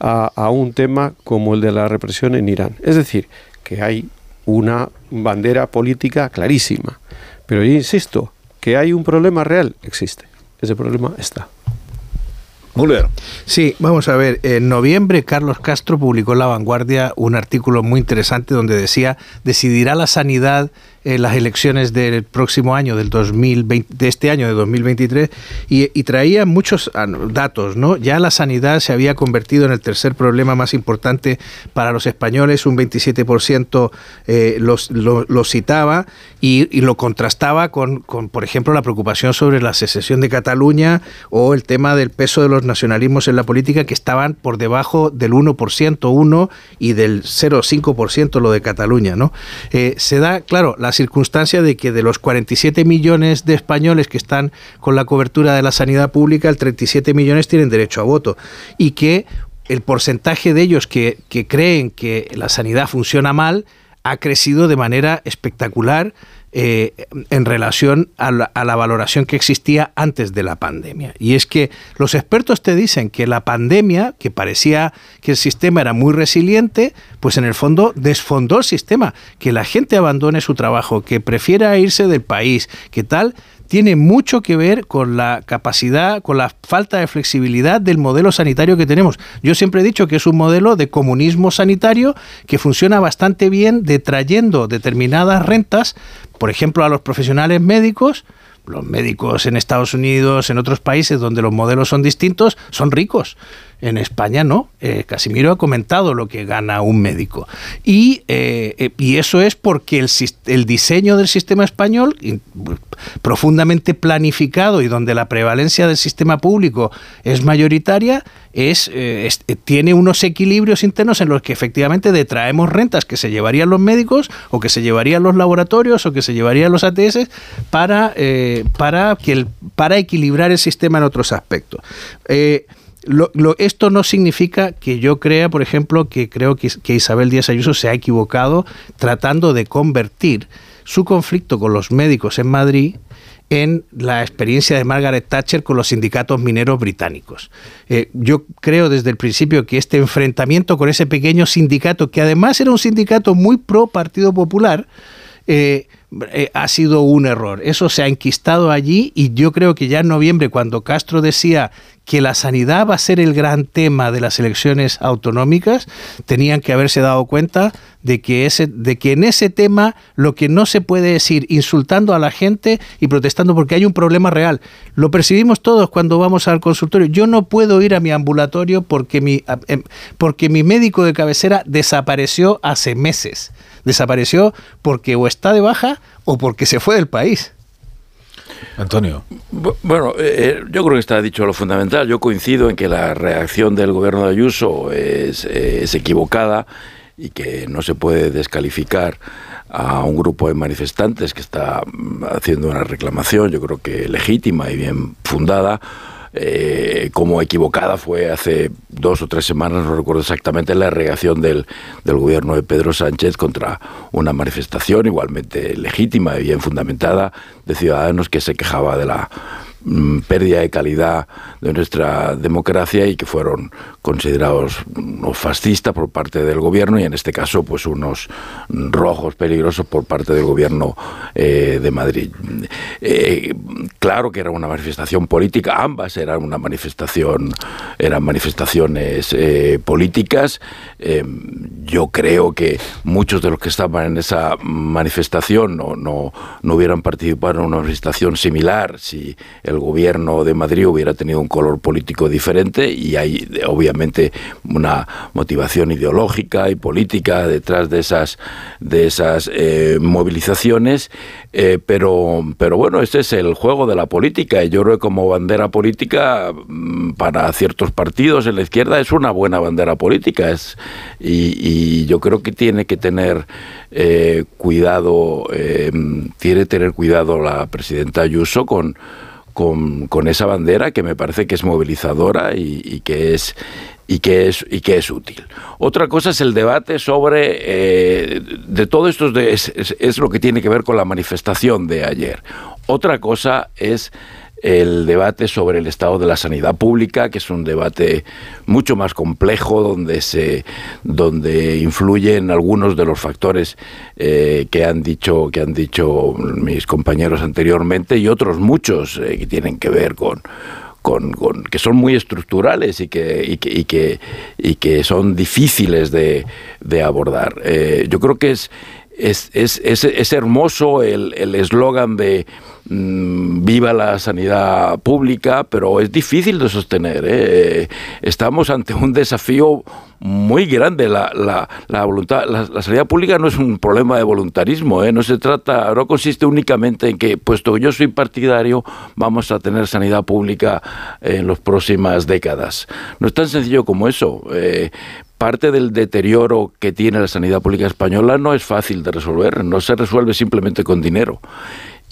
a, a un tema como el de la represión en Irán. Es decir, que hay una bandera política clarísima. Pero yo insisto, que hay un problema real, existe. Ese problema está. Müller. Sí, vamos a ver, en noviembre Carlos Castro publicó en La Vanguardia un artículo muy interesante donde decía, decidirá la sanidad en las elecciones del próximo año, del dos mil veinte, de este año de dos mil veintitrés, y, y traía muchos datos, ¿no? Ya la sanidad se había convertido en el tercer problema más importante para los españoles, un veintisiete por ciento eh, los, lo, lo citaba y, y lo contrastaba con, con, por ejemplo, la preocupación sobre la secesión de Cataluña o el tema del peso de los nacionalismos en la política, que estaban por debajo del uno por ciento y del cero coma cinco por ciento lo de Cataluña, ¿no? Eh, se da, claro, la circunstancia de que de los cuarenta y siete millones de españoles que están con la cobertura de la sanidad pública, el treinta y siete millones tienen derecho a voto y que el porcentaje de ellos que, que creen que la sanidad funciona mal ha crecido de manera espectacular eh, en relación a la, a la valoración que existía antes de la pandemia. Y es que los expertos te dicen que la pandemia, que parecía que el sistema era muy resiliente, pues en el fondo desfondó el sistema, que la gente abandone su trabajo, que prefiera irse del país, que tal, tiene mucho que ver con la capacidad, con la falta de flexibilidad del modelo sanitario que tenemos. Yo siempre he dicho que es un modelo de comunismo sanitario que funciona bastante bien detrayendo determinadas rentas, por ejemplo, a los profesionales médicos. Los médicos en Estados Unidos, en otros países donde los modelos son distintos, son ricos. En España no. Eh, Casimiro ha comentado lo que gana un médico. Y, eh, y eso es porque el, el diseño del sistema español, profundamente planificado y donde la prevalencia del sistema público es mayoritaria, es, eh, es, tiene unos equilibrios internos en los que efectivamente detraemos rentas que se llevarían los médicos o que se llevarían los laboratorios o que se llevarían los A T S para... Eh, Para, que el, para equilibrar el sistema en otros aspectos. Eh, lo, lo, esto no significa que yo crea, por ejemplo, que creo que, que Isabel Díaz Ayuso se ha equivocado tratando de convertir su conflicto con los médicos en Madrid en la experiencia de Margaret Thatcher con los sindicatos mineros británicos. Eh, yo creo desde el principio que este enfrentamiento con ese pequeño sindicato, que además era un sindicato muy pro Partido Popular, eh, Eh, ha sido un error. Eso se ha enquistado allí y yo creo que ya en noviembre, cuando Castro decía que la sanidad va a ser el gran tema de las elecciones autonómicas, tenían que haberse dado cuenta de que, ese, de que en ese tema lo que no se puede decir insultando a la gente y protestando, porque hay un problema real. Lo percibimos todos cuando vamos al consultorio. Yo no puedo ir a mi ambulatorio porque mi, porque mi médico de cabecera desapareció hace meses. Desapareció porque o está de baja o porque se fue del país. Antonio. Bueno, eh, yo creo que está dicho lo fundamental. Yo coincido en que la reacción del gobierno de Ayuso es, es equivocada y que no se puede descalificar a un grupo de manifestantes que está haciendo una reclamación, yo creo que legítima y bien fundada. Eh, como equivocada fue hace dos o tres semanas, no recuerdo exactamente, la reacción del, del gobierno de Pedro Sánchez contra una manifestación igualmente legítima y bien fundamentada de ciudadanos que se quejaba de la pérdida de calidad de nuestra democracia y que fueron considerados unos fascistas por parte del gobierno y en este caso pues unos rojos peligrosos por parte del gobierno eh, de Madrid. Eh, claro que era una manifestación política, ambas eran una manifestación, eran manifestaciones eh, políticas. Eh, yo creo que muchos de los que estaban en esa manifestación no, no, no hubieran participado en una manifestación similar si el gobierno de Madrid hubiera tenido un color político diferente, y hay obviamente una motivación ideológica y política detrás de esas de esas eh, movilizaciones, eh, pero pero bueno, este es el juego de la política y yo creo que como bandera política para ciertos partidos en la izquierda es una buena bandera política, es, y, y yo creo que tiene que tener eh, cuidado eh, tiene que tener cuidado la presidenta Ayuso con Con, con esa bandera, que me parece que es movilizadora y, y que es y que es y que es útil. Otra cosa es el debate sobre eh, de todo esto de, es, es, es lo que tiene que ver con la manifestación de ayer. Otra cosa es el debate sobre el estado de la sanidad pública, que es un debate mucho más complejo, donde se donde influyen algunos de los factores eh, que han dicho que han dicho mis compañeros anteriormente y otros muchos eh, que tienen que ver con Con, con, que son muy estructurales y que, y que, y que, y que son difíciles de, de abordar. Eh, yo creo que es, es, es, es, es hermoso el eslogan de mmm, viva la sanidad pública, pero es difícil de sostener. ¿eh? Estamos ante un desafío muy grande. La, la, la voluntad, la, la sanidad pública no es un problema de voluntarismo, ¿eh? no se trata, no consiste únicamente en que, puesto que yo soy partidario, vamos a tener sanidad pública en las próximas décadas. No es tan sencillo como eso. Eh, parte del deterioro que tiene la sanidad pública española no es fácil de resolver, no se resuelve simplemente con dinero.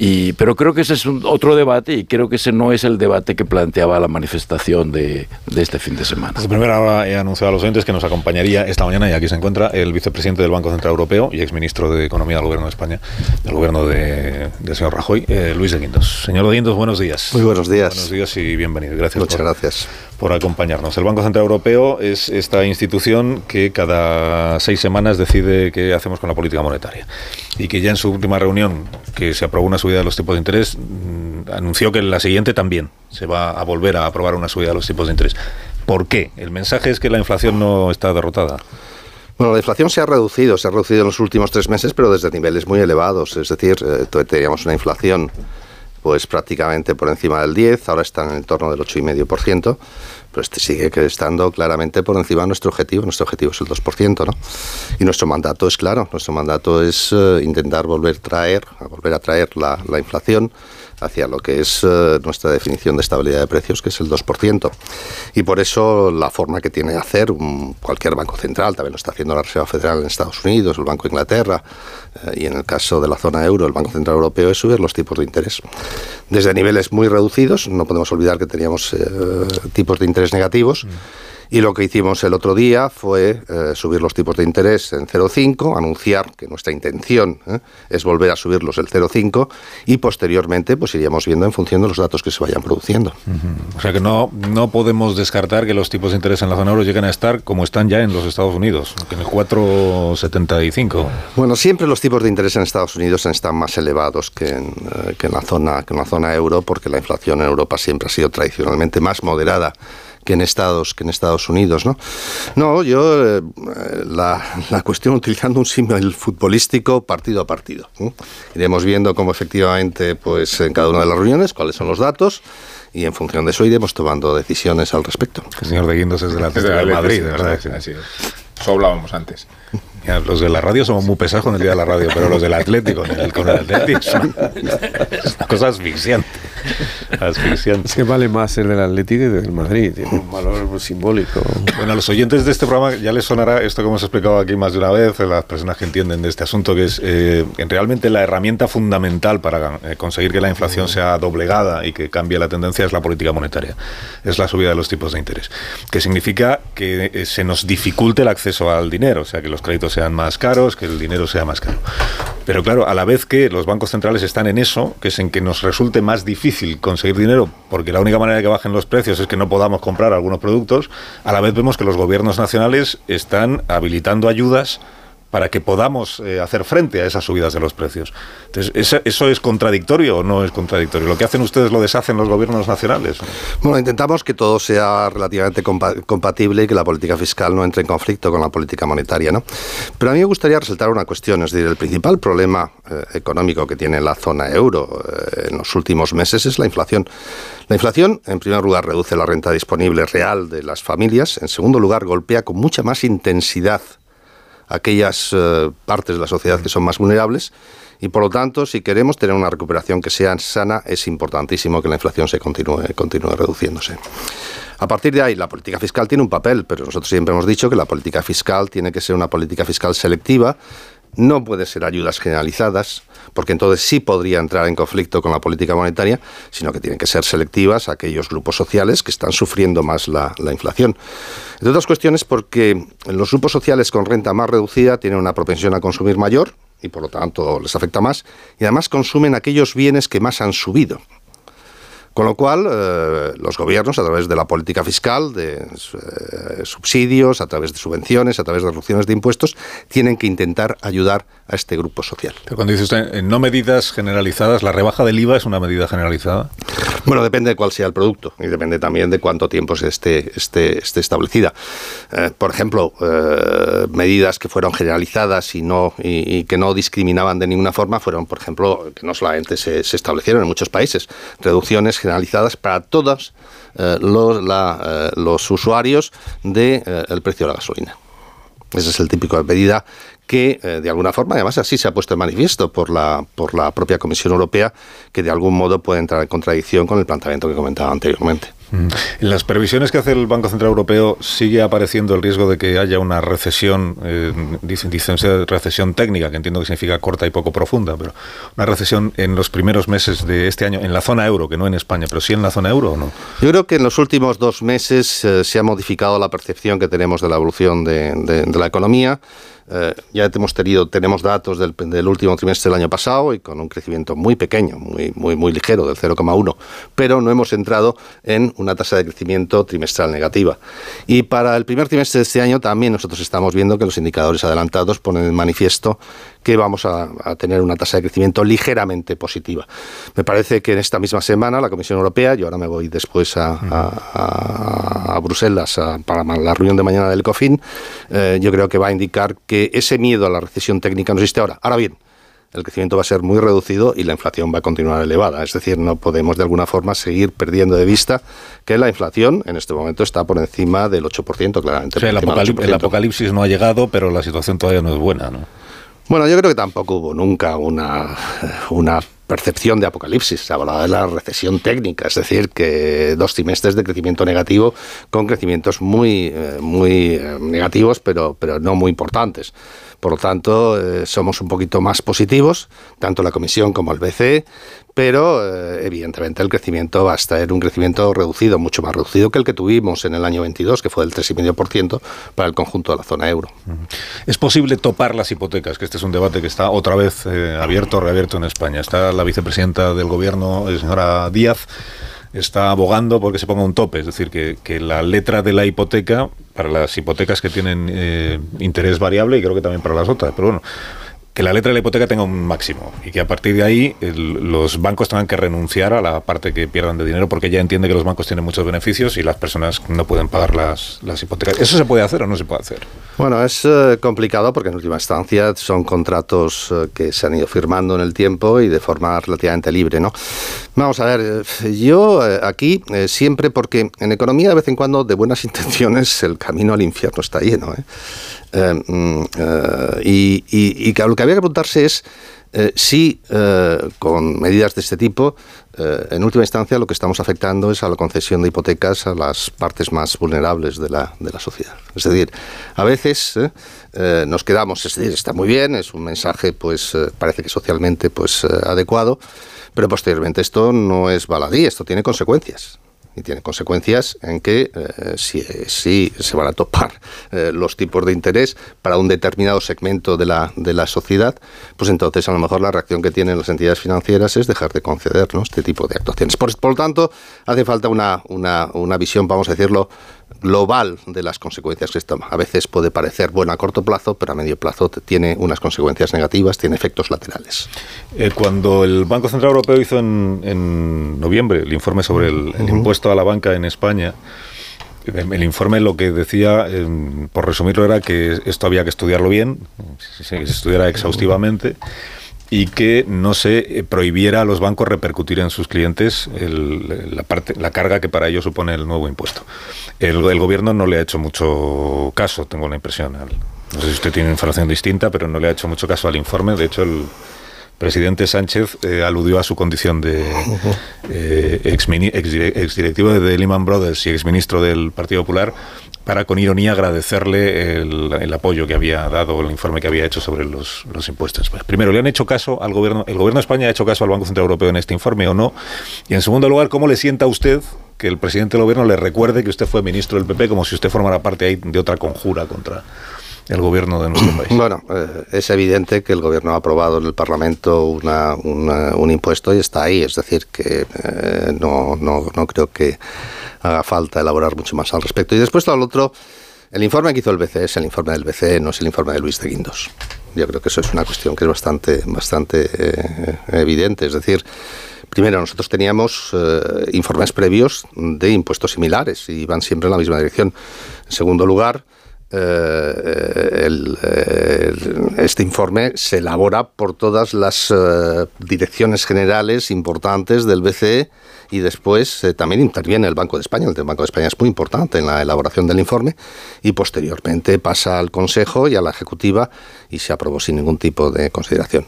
Y, pero creo que ese es un, otro debate y creo que ese no es el debate que planteaba la manifestación de, de este fin de semana. Desde primera hora he anunciado a los oyentes que nos acompañaría esta mañana, y aquí se encuentra, el vicepresidente del Banco Central Europeo y exministro de Economía del Gobierno de España, del Gobierno de, del señor Rajoy, eh, Luis de Guindos. Señor de Guindos, buenos días. Muy buenos días. Buenos días y bienvenido. Gracias Muchas por, gracias. por acompañarnos. El Banco Central Europeo es esta institución que cada seis semanas decide qué hacemos con la política monetaria y que ya en su última reunión, que se aprobó una subida de los tipos de interés, anunció que en la siguiente también se va a volver a aprobar una subida de los tipos de interés. ¿Por qué? ¿El mensaje es que la inflación no está derrotada? Bueno, la inflación se ha reducido, se ha reducido en los últimos tres meses, pero desde niveles muy elevados. Es decir, teníamos una inflación pues prácticamente por encima del diez, ahora está en el torno del ocho coma cinco por ciento, pero este sigue estando claramente por encima de nuestro objetivo. Nuestro objetivo es el dos por ciento, ¿no? Y nuestro mandato es claro, nuestro mandato es eh, intentar volver, traer, volver a traer la, la inflación hacia lo que es eh, nuestra definición de estabilidad de precios, que es el dos por ciento. Y por eso la forma que tiene de hacer un, cualquier banco central, también lo está haciendo la Reserva Federal en Estados Unidos, el Banco de Inglaterra, eh, y en el caso de la zona euro, el Banco Central Europeo, es subir los tipos de interés. Desde niveles muy reducidos, no podemos olvidar que teníamos eh, tipos de interés negativos, y lo que hicimos el otro día fue eh, subir los tipos de interés en cero coma cinco, anunciar que nuestra intención eh, es volver a subirlos el cero coma cinco y posteriormente pues iríamos viendo en función de los datos que se vayan produciendo. Uh-huh. O sea que no, no podemos descartar que los tipos de interés en la zona euro lleguen a estar como están ya en los Estados Unidos, en el cuatro coma setenta y cinco. Bueno, siempre los tipos de interés en Estados Unidos están más elevados que en, eh, que en la zona, que en la zona euro, porque la inflación en Europa siempre ha sido tradicionalmente más moderada que en Estados, que en Estados Unidos, ¿no? No, yo eh, la, la cuestión, utilizando un símil futbolístico, partido a partido, ¿eh? Iremos viendo cómo efectivamente, pues en cada una de las reuniones, cuáles son los datos, y en función de eso iremos tomando decisiones al respecto. El señor de Guindos es de la Central de Madrid, de verdad. Así es. Eso hablábamos antes. Mira, los de la radio somos muy pesados con el día de la radio, pero los del Atlético, con el, con el Atlético, son, es una cosa asfixiante. asfixiante. Es que vale más el del Atlético y el del Madrid, tiene un valor simbólico. Bueno, a los oyentes de este programa ya les sonará esto que hemos explicado aquí más de una vez, las personas que entienden de este asunto, que es eh, realmente la herramienta fundamental para eh, conseguir que la inflación sea doblegada y que cambie la tendencia es la política monetaria, es la subida de los tipos de interés, que significa que eh, se nos dificulte el acceso al dinero, o sea, que los créditos sean más caros, que el dinero sea más caro. Pero claro, a la vez que los bancos centrales están en eso, que es en que nos resulte más difícil conseguir dinero, porque la única manera de que bajen los precios es que no podamos comprar algunos productos, a la vez vemos que los gobiernos nacionales están habilitando ayudas para que podamos eh, hacer frente a esas subidas de los precios. Entonces, ¿eso, eso es contradictorio o no es contradictorio? ¿Lo que hacen ustedes lo deshacen los gobiernos nacionales? Bueno, intentamos que todo sea relativamente compa compatible y que la política fiscal no entre en conflicto con la política monetaria, ¿no? Pero a mí me gustaría resaltar una cuestión, es decir, el principal problema eh, económico que tiene la zona euro eh, en los últimos meses es la inflación. La inflación, en primer lugar, reduce la renta disponible real de las familias, en segundo lugar, golpea con mucha más intensidad aquellas eh, partes de la sociedad que son más vulnerables y, por lo tanto, si queremos tener una recuperación que sea sana, es importantísimo que la inflación se continúe, continúe reduciéndose. A partir de ahí, la política fiscal tiene un papel, pero nosotros siempre hemos dicho que la política fiscal tiene que ser una política fiscal selectiva, no puede ser ayudas generalizadas, porque entonces sí podría entrar en conflicto con la política monetaria, sino que tienen que ser selectivas a aquellos grupos sociales que están sufriendo más la, la inflación. Entre otras cuestiones, porque los grupos sociales con renta más reducida tienen una propensión a consumir mayor y por lo tanto les afecta más, y además consumen aquellos bienes que más han subido. Con lo cual, eh, los gobiernos, a través de la política fiscal, de eh, subsidios, a través de subvenciones, a través de reducciones de impuestos, tienen que intentar ayudar a este grupo social. Pero cuando dice usted, en no medidas generalizadas, ¿la rebaja del I V A es una medida generalizada? Bueno, depende de cuál sea el producto y depende también de cuánto tiempo se esté, esté, esté establecida. Eh, por ejemplo, eh, medidas que fueron generalizadas y, no, y, y que no discriminaban de ninguna forma fueron, por ejemplo, que no solamente se, se establecieron en muchos países, reducciones generalizadas para todos eh, los, la, eh, los usuarios del de, eh, precio de la gasolina. Ese es el típico de medida que, eh, de alguna forma, además así se ha puesto en manifiesto por la, por la propia Comisión Europea, que de algún modo puede entrar en contradicción con el planteamiento que comentaba anteriormente. En las previsiones que hace el Banco Central Europeo sigue apareciendo el riesgo de que haya una recesión, eh, dicen, dicen recesión técnica, que entiendo que significa corta y poco profunda, pero una recesión en los primeros meses de este año, en la zona euro, que no en España, pero sí en la zona euro, ¿o no? Yo creo que en los últimos dos meses eh, se ha modificado la percepción que tenemos de la evolución de, de, de la economía. Eh, ya hemos tenido, tenemos datos del, del último trimestre del año pasado y con un crecimiento muy pequeño, muy, muy, muy ligero, del cero coma uno, pero no hemos entrado en una tasa de crecimiento trimestral negativa. Y para el primer trimestre de este año también nosotros estamos viendo que los indicadores adelantados ponen en manifiesto que vamos a, a tener una tasa de crecimiento ligeramente positiva. Me parece que en esta misma semana la Comisión Europea, yo ahora me voy después a, a, a, a Bruselas a, para la reunión de mañana del ECOFIN, eh, yo creo que va a indicar que ese miedo a la recesión técnica no existe ahora. Ahora bien, el crecimiento va a ser muy reducido y la inflación va a continuar elevada. Es decir, no podemos de alguna forma seguir perdiendo de vista que la inflación en este momento está por encima del ocho por ciento, claramente. O sea, el, apocalip del ocho por ciento. El apocalipsis no ha llegado, pero la situación todavía no es buena, ¿no? Bueno, yo creo que tampoco hubo nunca una, una percepción de apocalipsis. Se hablaba de la recesión técnica, es decir, que dos trimestres de crecimiento negativo con crecimientos muy, muy negativos, pero, pero no muy importantes. Por lo tanto, eh, somos un poquito más positivos, tanto la Comisión como el B C E, pero eh, evidentemente el crecimiento va a estar un crecimiento reducido, mucho más reducido que el que tuvimos en el año veintidós, que fue del tres coma cinco por ciento para el conjunto de la zona euro. ¿Es posible topar las hipotecas? Que este es un debate que está otra vez eh, abierto, reabierto en España. Está la vicepresidenta del Gobierno, señora Díaz, está abogando porque se ponga un tope, es decir, que, que la letra de la hipoteca, para las hipotecas que tienen eh, interés variable y creo que también para las otras, pero bueno, que la letra de la hipoteca tenga un máximo y que a partir de ahí el, los bancos tengan que renunciar a la parte que pierdan de dinero porque ella entiende que los bancos tienen muchos beneficios y las personas no pueden pagar las, las hipotecas. ¿Eso se puede hacer o no se puede hacer? Bueno, es eh, complicado porque en última instancia son contratos eh, que se han ido firmando en el tiempo y de forma relativamente libre, ¿no? Vamos a ver, yo eh, aquí eh, siempre, porque en economía de vez en cuando de buenas intenciones el camino al infierno está lleno, ¿eh? Eh, eh, y, y, y claro, lo que había que preguntarse es eh, si eh, con medidas de este tipo, eh, en última instancia, lo que estamos afectando es a la concesión de hipotecas a las partes más vulnerables de la, de la sociedad. Es decir, a veces eh, eh, nos quedamos, es decir, está muy bien, es un mensaje, pues eh, parece que socialmente pues eh, adecuado, pero posteriormente esto no es baladí, esto tiene consecuencias. y tiene consecuencias en que eh, si, si se van a topar eh, los tipos de interés para un determinado segmento de la, de la sociedad, pues entonces a lo mejor la reacción que tienen las entidades financieras es dejar de concedernos este tipo de actuaciones. Por, por lo tanto, hace falta una, una, una visión, vamos a decirlo, global de las consecuencias que esto a veces puede parecer bueno a corto plazo, pero a medio plazo tiene unas consecuencias negativas, tiene efectos laterales. Eh, cuando el Banco Central Europeo hizo en, en noviembre el informe sobre el, el uh-huh. impuesto a la banca en España, el, el informe lo que decía, eh, por resumirlo, era que esto había que estudiarlo bien, que se estudiara exhaustivamente, y que no se prohibiera a los bancos repercutir en sus clientes el, la, parte, la carga que para ellos supone el nuevo impuesto. El, el gobierno no le ha hecho mucho caso, tengo la impresión. No sé si usted tiene información distinta, pero no le ha hecho mucho caso al informe. De hecho, el presidente Sánchez eh, aludió a su condición de eh, ex, ex, ex directivo de Lehman Brothers y exministro del Partido Popular para, con ironía, agradecerle el, el apoyo que había dado, el informe que había hecho sobre los, los impuestos. Pues primero, ¿le han hecho caso al gobierno? ¿El gobierno de España ha hecho caso al Banco Central Europeo en este informe o no? Y, en segundo lugar, ¿cómo le sienta a usted que el presidente del gobierno le recuerde que usted fue ministro del P P, como si usted formara parte ahí de otra conjura contra el gobierno de nuestro país? Bueno, eh, es evidente que el gobierno ha aprobado en el Parlamento una, una, un impuesto y está ahí. Es decir, que eh, no, no, no creo que haga falta elaborar mucho más al respecto. Y después, al otro, el informe que hizo el B C E es el informe del B C E, no es el informe de Luis de Guindos. Yo creo que eso es una cuestión que es bastante, bastante eh, evidente. Es decir, primero, nosotros teníamos eh, informes previos de impuestos similares y van siempre en la misma dirección. En segundo lugar, Eh, el, el, este informe se elabora por todas las eh, direcciones generales importantes del B C E y después eh, también interviene el Banco de España. El Banco de España es muy importante en la elaboración del informe y posteriormente pasa al Consejo y a la Ejecutiva y se aprobó sin ningún tipo de consideración.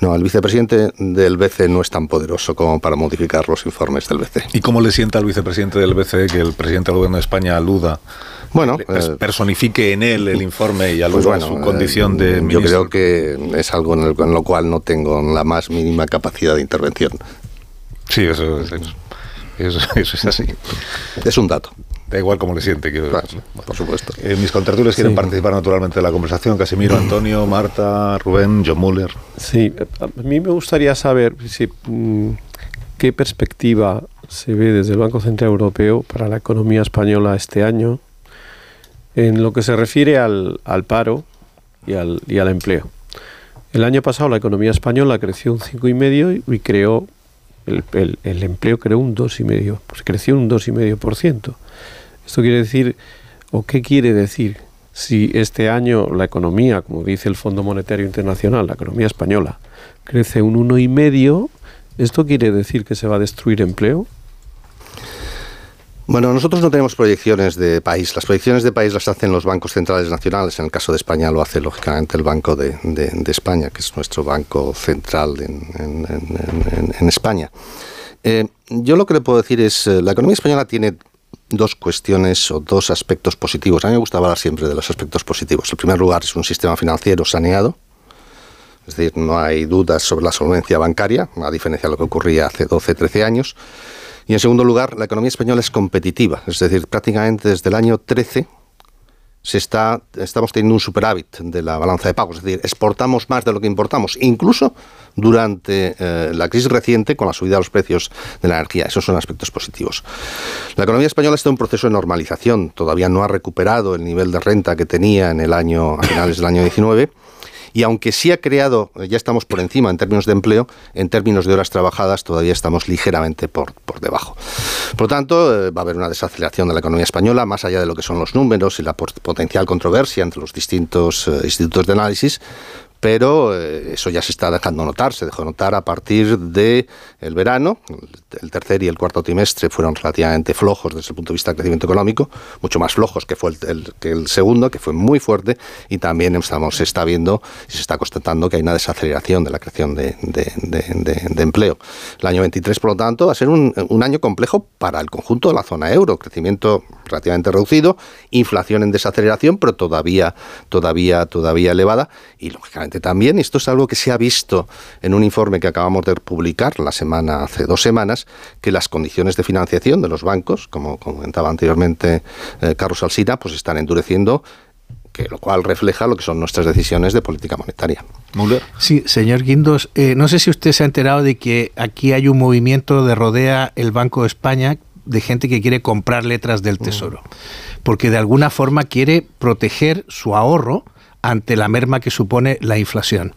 No, el vicepresidente del B C E no es tan poderoso como para modificar los informes del B C E. ¿Y cómo le sienta al vicepresidente del B C E que el presidente del Gobierno de España aluda, bueno, eh, personifique en él el informe y alude, pues bueno, a su condición de ministro? Yo creo que es algo en, el, en lo cual no tengo la más mínima capacidad de intervención. Sí, eso, eso, eso, eso es así. Es un dato. Da igual cómo le siente. Que, claro, bueno, por supuesto. Eh, mis contertulios quieren sí. participar naturalmente de la conversación. Casimiro, Antonio, Marta, Rubén, John Müller. Sí, a mí me gustaría saber si, qué perspectiva se ve desde el Banco Central Europeo para la economía española este año, en lo que se refiere al, al paro y al, y al empleo. El año pasado la economía española creció un cinco coma cinco y, y creó, el, el, el empleo creó un dos coma cinco, pues creció un dos coma cinco por ciento. Esto quiere decir, o qué quiere decir, si este año la economía, como dice el Fondo Monetario Internacional, la economía española, crece un uno coma cinco, ¿esto quiere decir que se va a destruir empleo? Bueno, nosotros no tenemos proyecciones de país. Las proyecciones de país las hacen los bancos centrales nacionales. En el caso de España lo hace, lógicamente, el Banco de, de, de España, que es nuestro banco central en, en, en, en España. Eh, yo lo que le puedo decir es, eh, la economía española tiene dos cuestiones o dos aspectos positivos. A mí me gusta hablar siempre de los aspectos positivos. En primer lugar, es un sistema financiero saneado. Es decir, no hay dudas sobre la solvencia bancaria, a diferencia de lo que ocurría hace doce, trece años. Y en segundo lugar, la economía española es competitiva, es decir, prácticamente desde el año trece se está, estamos teniendo un superávit de la balanza de pagos, es decir, exportamos más de lo que importamos, incluso durante eh, la crisis reciente con la subida de los precios de la energía. Esos son aspectos positivos. La economía española está en un proceso de normalización, todavía no ha recuperado el nivel de renta que tenía en el año, a finales del año diecinueve. Y aunque sí ha creado, ya estamos por encima en términos de empleo, en términos de horas trabajadas todavía estamos ligeramente por, por debajo. Por lo tanto, eh, va a haber una desaceleración de la economía española, más allá de lo que son los números y la potencial controversia entre los distintos eh, institutos de análisis, pero eh, eso ya se está dejando notar, se dejó notar a partir del verano. El tercer y el cuarto trimestre fueron relativamente flojos desde el punto de vista del crecimiento económico, mucho más flojos que fue el, el, que el segundo, que fue muy fuerte, y también estamos, se está viendo y se está constatando que hay una desaceleración de la creación de, de, de, de, de empleo. El año veintitrés, por lo tanto, va a ser un, un año complejo para el conjunto de la zona euro, crecimiento relativamente reducido, inflación en desaceleración, pero todavía, todavía, todavía elevada, y lógicamente Efectivamente, también esto es algo que se ha visto en un informe que acabamos de publicar la semana, hace dos semanas, que las condiciones de financiación de los bancos, como comentaba anteriormente eh, Carlos Alsina, pues están endureciendo, que lo cual refleja lo que son nuestras decisiones de política monetaria. Müller. Sí, señor Guindos, eh, no sé si usted se ha enterado de que aquí hay un movimiento de rodea el Banco de España de gente que quiere comprar letras del Tesoro, mm. porque de alguna forma quiere proteger su ahorro ante la merma que supone la inflación.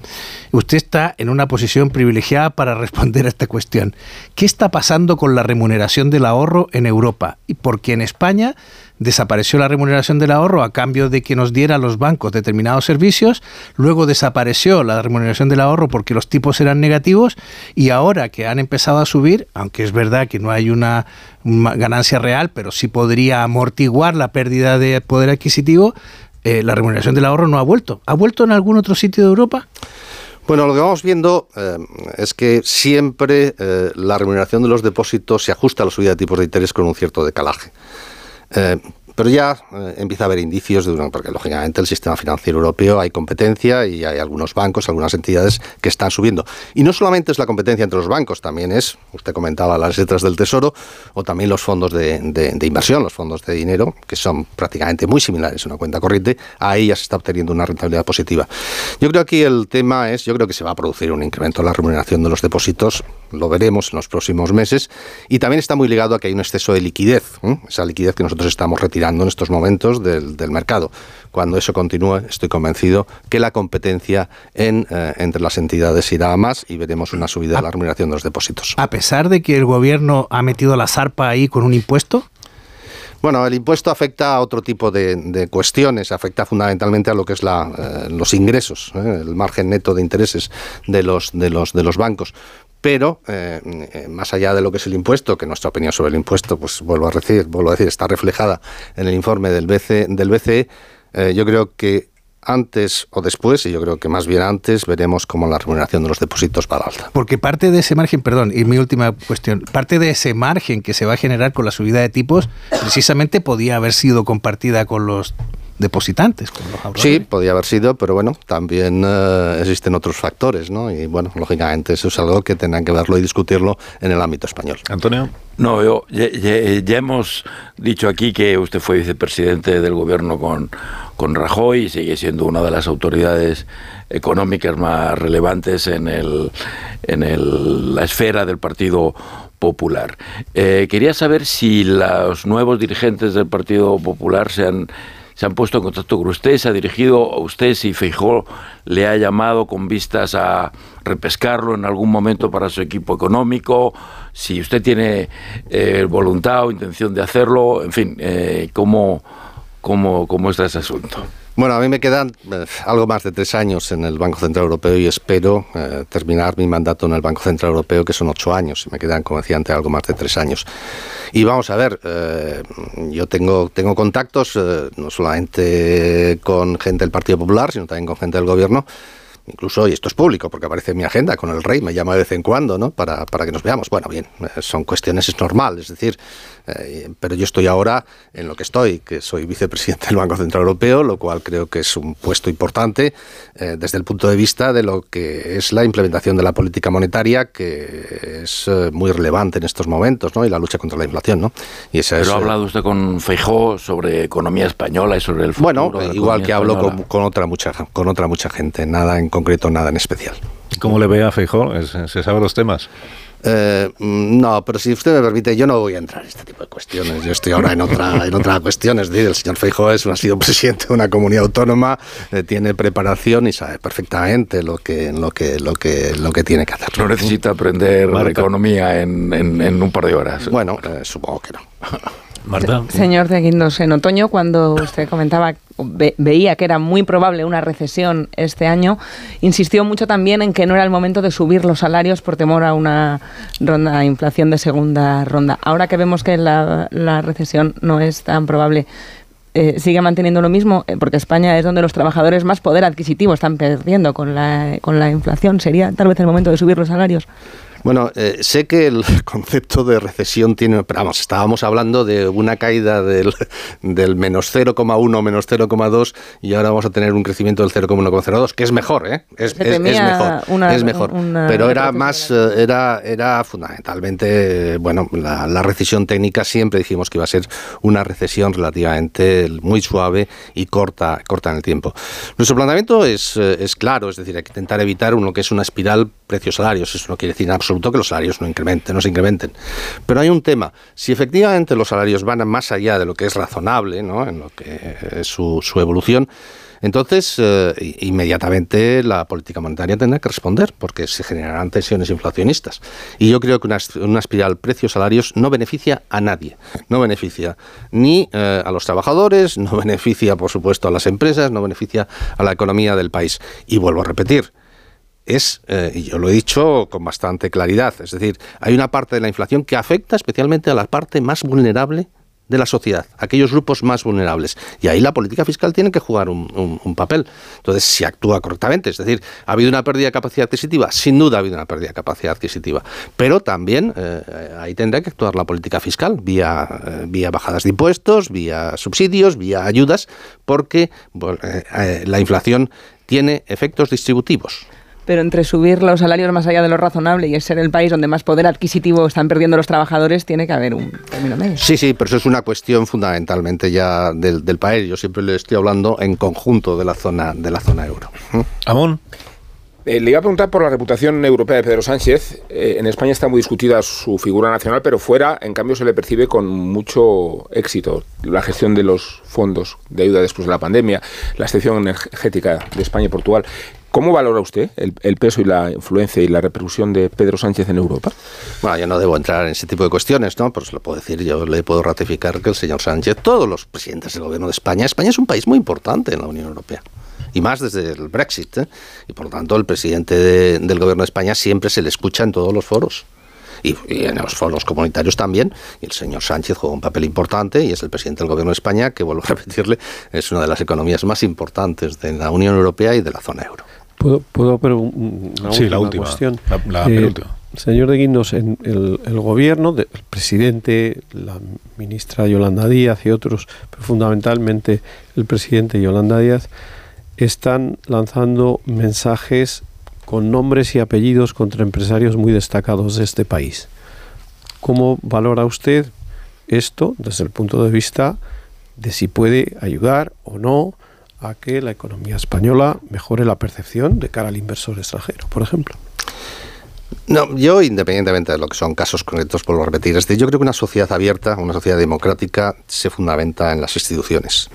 Usted está en una posición privilegiada para responder a esta cuestión. ¿Qué está pasando con la remuneración del ahorro en Europa? Y porque en España desapareció la remuneración del ahorro a cambio de que nos diera a los bancos determinados servicios, luego desapareció la remuneración del ahorro porque los tipos eran negativos, y ahora que han empezado a subir, aunque es verdad que no hay una ganancia real, pero sí podría amortiguar la pérdida de poder adquisitivo, eh, la remuneración del ahorro no ha vuelto. ¿Ha vuelto en algún otro sitio de Europa? Bueno, lo que vamos viendo eh, es que siempre eh, la remuneración de los depósitos se ajusta a la subida de tipos de interés con un cierto decalaje. Eh, pero ya eh, empieza a haber indicios de una, porque lógicamente el sistema financiero europeo hay competencia y hay algunos bancos, algunas entidades que están subiendo. Y no solamente es la competencia entre los bancos, también es, usted comentaba las letras del Tesoro o también los fondos de, de, de inversión, los fondos de dinero, que son prácticamente muy similares a una cuenta corriente, ahí ya se está obteniendo una rentabilidad positiva. Yo creo que aquí el tema es, yo creo que se va a producir un incremento en la remuneración de los depósitos, lo veremos en los próximos meses, y también está muy ligado a que hay un exceso de liquidez, ¿eh? Esa liquidez que nosotros estamos retirando en estos momentos del, del mercado. Cuando eso continúe, estoy convencido que la competencia en, eh, entre las entidades irá a más y veremos una subida de la remuneración de los depósitos. ¿A pesar de que el gobierno ha metido la zarpa ahí con un impuesto? Bueno, el impuesto afecta a otro tipo de, de cuestiones, afecta fundamentalmente a lo que es la, eh, los ingresos, eh, el margen neto de intereses de los, de los, de los bancos. Pero, eh, más allá de lo que es el impuesto, que nuestra opinión sobre el impuesto, pues vuelvo a decir, vuelvo a decir está reflejada en el informe del B C E, del B C E eh, yo creo que antes o después, y yo creo que más bien antes, veremos cómo la remuneración de los depósitos va a la alta. Porque parte de ese margen, perdón, y mi última cuestión, parte de ese margen que se va a generar con la subida de tipos, precisamente podía haber sido compartida con los depositantes. Con los sí, podía haber sido, pero bueno, también eh, existen otros factores, ¿no? Y bueno, lógicamente eso es algo que tendrán que verlo y discutirlo en el ámbito español. Antonio. No, yo, ya, ya, ya hemos dicho aquí que usted fue vicepresidente del gobierno con, con Rajoy y sigue siendo una de las autoridades económicas más relevantes en, el, en el, la esfera del Partido Popular. Eh, quería saber si los nuevos dirigentes del Partido Popular se han... ¿Se han puesto en contacto con usted? ¿Se ha dirigido a usted? ¿Si Feijóo le ha llamado con vistas a repescarlo en algún momento para su equipo económico? ¿Si usted tiene eh, voluntad o intención de hacerlo? En fin, eh, ¿cómo, cómo, cómo está ese asunto? Bueno, a mí me quedan eh, algo más de tres años en el Banco Central Europeo y espero eh, terminar mi mandato en el Banco Central Europeo, que son ocho años. Me quedan, como decía antes, algo más de tres años. Y vamos a ver, eh, yo tengo, tengo contactos eh, no solamente con gente del Partido Popular, sino también con gente del Gobierno. Incluso, y esto es público, porque aparece en mi agenda con el rey, me llama de vez en cuando, ¿no?, para, para que nos veamos. Bueno, bien, son cuestiones, es normal, es decir, eh, pero yo estoy ahora en lo que estoy, que soy vicepresidente del Banco Central Europeo, lo cual creo que es un puesto importante eh, desde el punto de vista de lo que es la implementación de la política monetaria, que es eh, muy relevante en estos momentos, ¿no?, y la lucha contra la inflación, ¿no? Y esa pero es, ha hablado usted con Feijóo sobre economía española y sobre el futuro. Bueno, igual que hablo con, con, otra mucha, con otra mucha gente, nada en concreto, nada en especial. ¿Cómo le ve a Feijóo? ¿Se sabe los temas? Eh, no, pero si usted me permite, yo no voy a entrar en este tipo de cuestiones. Yo estoy ahora en otra, en otra cuestión. Es decir, el señor Feijóo es, ha sido presidente de una comunidad autónoma, eh, tiene preparación y sabe perfectamente lo que, lo que, lo que, lo que tiene que hacer. No necesita aprender Marta. economía en, en, en un par de horas. Bueno, eh, supongo que no. Marta. Señor de Guindos, en otoño, cuando usted comentaba, ve, veía que era muy probable una recesión este año, insistió mucho también en que no era el momento de subir los salarios por temor a una ronda, inflación de segunda ronda. Ahora que vemos que la, la recesión no es tan probable, eh, ¿sigue manteniendo lo mismo? Porque España es donde los trabajadores más poder adquisitivo están perdiendo con la, con la inflación. ¿Sería tal vez el momento de subir los salarios? Bueno, eh, sé que el concepto de recesión tiene... Pero vamos, estábamos hablando de una caída del, del menos cero coma uno, menos cero coma dos, y ahora vamos a tener un crecimiento del cero coma uno, cero coma dos, que es mejor, ¿eh? Es, es, es mejor, una, es mejor. Una, pero era más, era, era fundamentalmente, bueno, la, la recesión técnica siempre dijimos que iba a ser una recesión relativamente muy suave y corta, corta en el tiempo. Nuestro planteamiento es, es claro, es decir, hay que intentar evitar lo que es una espiral precios-salarios, eso no quiere decir nada absoluto que los salarios no incrementen, no se incrementen. Pero hay un tema, si efectivamente los salarios van más allá de lo que es razonable, ¿no?, en lo que es su, su evolución, entonces eh, inmediatamente la política monetaria tendrá que responder, porque se generarán tensiones inflacionistas. Y yo creo que una, una espiral precios-salarios no beneficia a nadie, no beneficia ni eh, a los trabajadores, no beneficia por supuesto a las empresas, no beneficia a la economía del país. Y vuelvo a repetir, es, eh, y yo lo he dicho con bastante claridad, es decir, hay una parte de la inflación que afecta especialmente a la parte más vulnerable de la sociedad, aquellos grupos más vulnerables. Y ahí la política fiscal tiene que jugar un, un, un papel. Entonces, se actúa correctamente. Es decir, ¿ha habido una pérdida de capacidad adquisitiva? Sin duda ha habido una pérdida de capacidad adquisitiva. Pero también eh, ahí tendrá que actuar la política fiscal, vía, eh, vía bajadas de impuestos, vía subsidios, vía ayudas, porque bueno, eh, eh, la inflación tiene efectos distributivos. Pero entre subir los salarios más allá de lo razonable y ser el país donde más poder adquisitivo están perdiendo los trabajadores, tiene que haber un término medio. Sí, sí, pero eso es una cuestión fundamentalmente ya del, del país. Yo siempre le estoy hablando en conjunto de la zona, de la zona euro. Amón. Eh, le iba a preguntar por la reputación europea de Pedro Sánchez. Eh, en España está muy discutida su figura nacional, pero fuera, en cambio, se le percibe con mucho éxito la gestión de los fondos de ayuda después de la pandemia, la excepción energética de España y Portugal. ¿Cómo valora usted el, el peso y la influencia y la repercusión de Pedro Sánchez en Europa? Bueno, yo no debo entrar en ese tipo de cuestiones, ¿no? Pues lo puedo decir, yo le puedo ratificar que el señor Sánchez, todos los presidentes del gobierno de España, España es un país muy importante en la Unión Europea. Y más desde el Brexit, ¿eh? Y por lo tanto el presidente de, del gobierno de España siempre se le escucha en todos los foros. Y, y en los foros comunitarios también, y el señor Sánchez juega un papel importante y es el presidente del gobierno de España, que vuelvo a repetirle, es una de las economías más importantes de la Unión Europea y de la zona euro. ¿Puedo, puedo pero un, una sí, última la última cuestión? La, la eh, penúltima. Señor de Guindos, en el, el gobierno, de, el presidente, la ministra Yolanda Díaz y otros, pero fundamentalmente el presidente Yolanda Díaz, están lanzando mensajes con nombres y apellidos contra empresarios muy destacados de este país. ¿Cómo valora usted esto desde el punto de vista de si puede ayudar o no a que la economía española mejore la percepción de cara al inversor extranjero, por ejemplo? No, yo independientemente de lo que son casos concretos, por lo repetir, es de, yo creo que una sociedad abierta, una sociedad democrática, se fundamenta en las instituciones.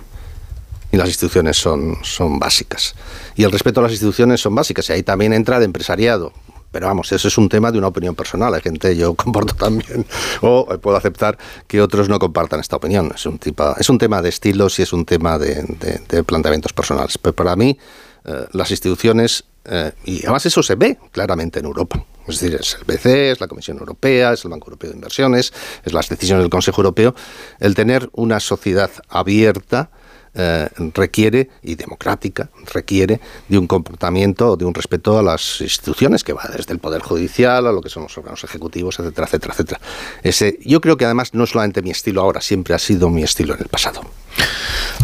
Y las instituciones son, son básicas. Y el respeto a las instituciones son básicas. Y ahí también entra el empresariado. Pero vamos, eso es un tema de una opinión personal. Hay gente, yo comparto también, o puedo aceptar que otros no compartan esta opinión. Es un, tipo, es un tema de estilos y es un tema de, de, de planteamientos personales. Pero para mí, eh, las instituciones, eh, y además eso se ve claramente en Europa. Es decir, es el B C E, es la Comisión Europea, es el Banco Europeo de Inversiones, es las decisiones del Consejo Europeo. El tener una sociedad abierta Eh, requiere, y democrática, requiere de un comportamiento, de un respeto a las instituciones, que va desde el Poder Judicial a lo que son los órganos ejecutivos, etcétera, etcétera, etcétera. Ese, yo creo que además no es solamente mi estilo ahora, siempre ha sido mi estilo en el pasado.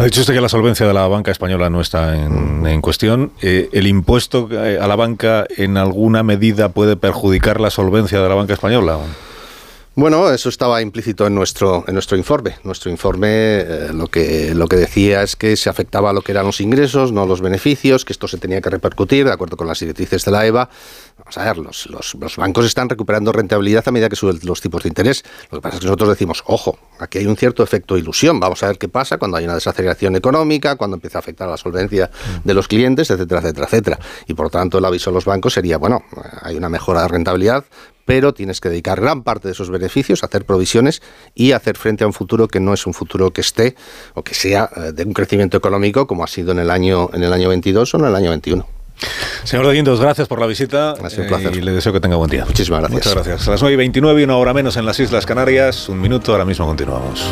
Ha dicho usted que la solvencia de la banca española no está en, en cuestión. Eh, ¿El impuesto a la banca en alguna medida puede perjudicar la solvencia de la banca española? Bueno, eso estaba implícito en nuestro en nuestro informe. Nuestro informe eh, lo que lo que decía es que se afectaba a lo que eran los ingresos, no los beneficios, que esto se tenía que repercutir de acuerdo con las directrices de la EBA. Vamos a ver, los, los, los bancos están recuperando rentabilidad a medida que suben los tipos de interés. Lo que pasa es que nosotros decimos, ojo, aquí hay un cierto efecto ilusión. Vamos a ver qué pasa cuando hay una desaceleración económica, cuando empieza a afectar la solvencia de los clientes, etcétera, etcétera, etcétera. Y por tanto el aviso a los bancos sería, bueno, hay una mejora de rentabilidad, pero tienes que dedicar gran parte de esos beneficios a hacer provisiones y a hacer frente a un futuro que no es un futuro que esté o que sea de un crecimiento económico como ha sido en el año en el año veintidós o en el año veintiuno. Señor de Guindos, gracias por la visita. Ha sido un placer. Y le deseo que tenga buen día. Muchísimas gracias. Muchas gracias. A las nueve y veintinueve, una hora menos en las Islas Canarias. Un minuto, ahora mismo continuamos.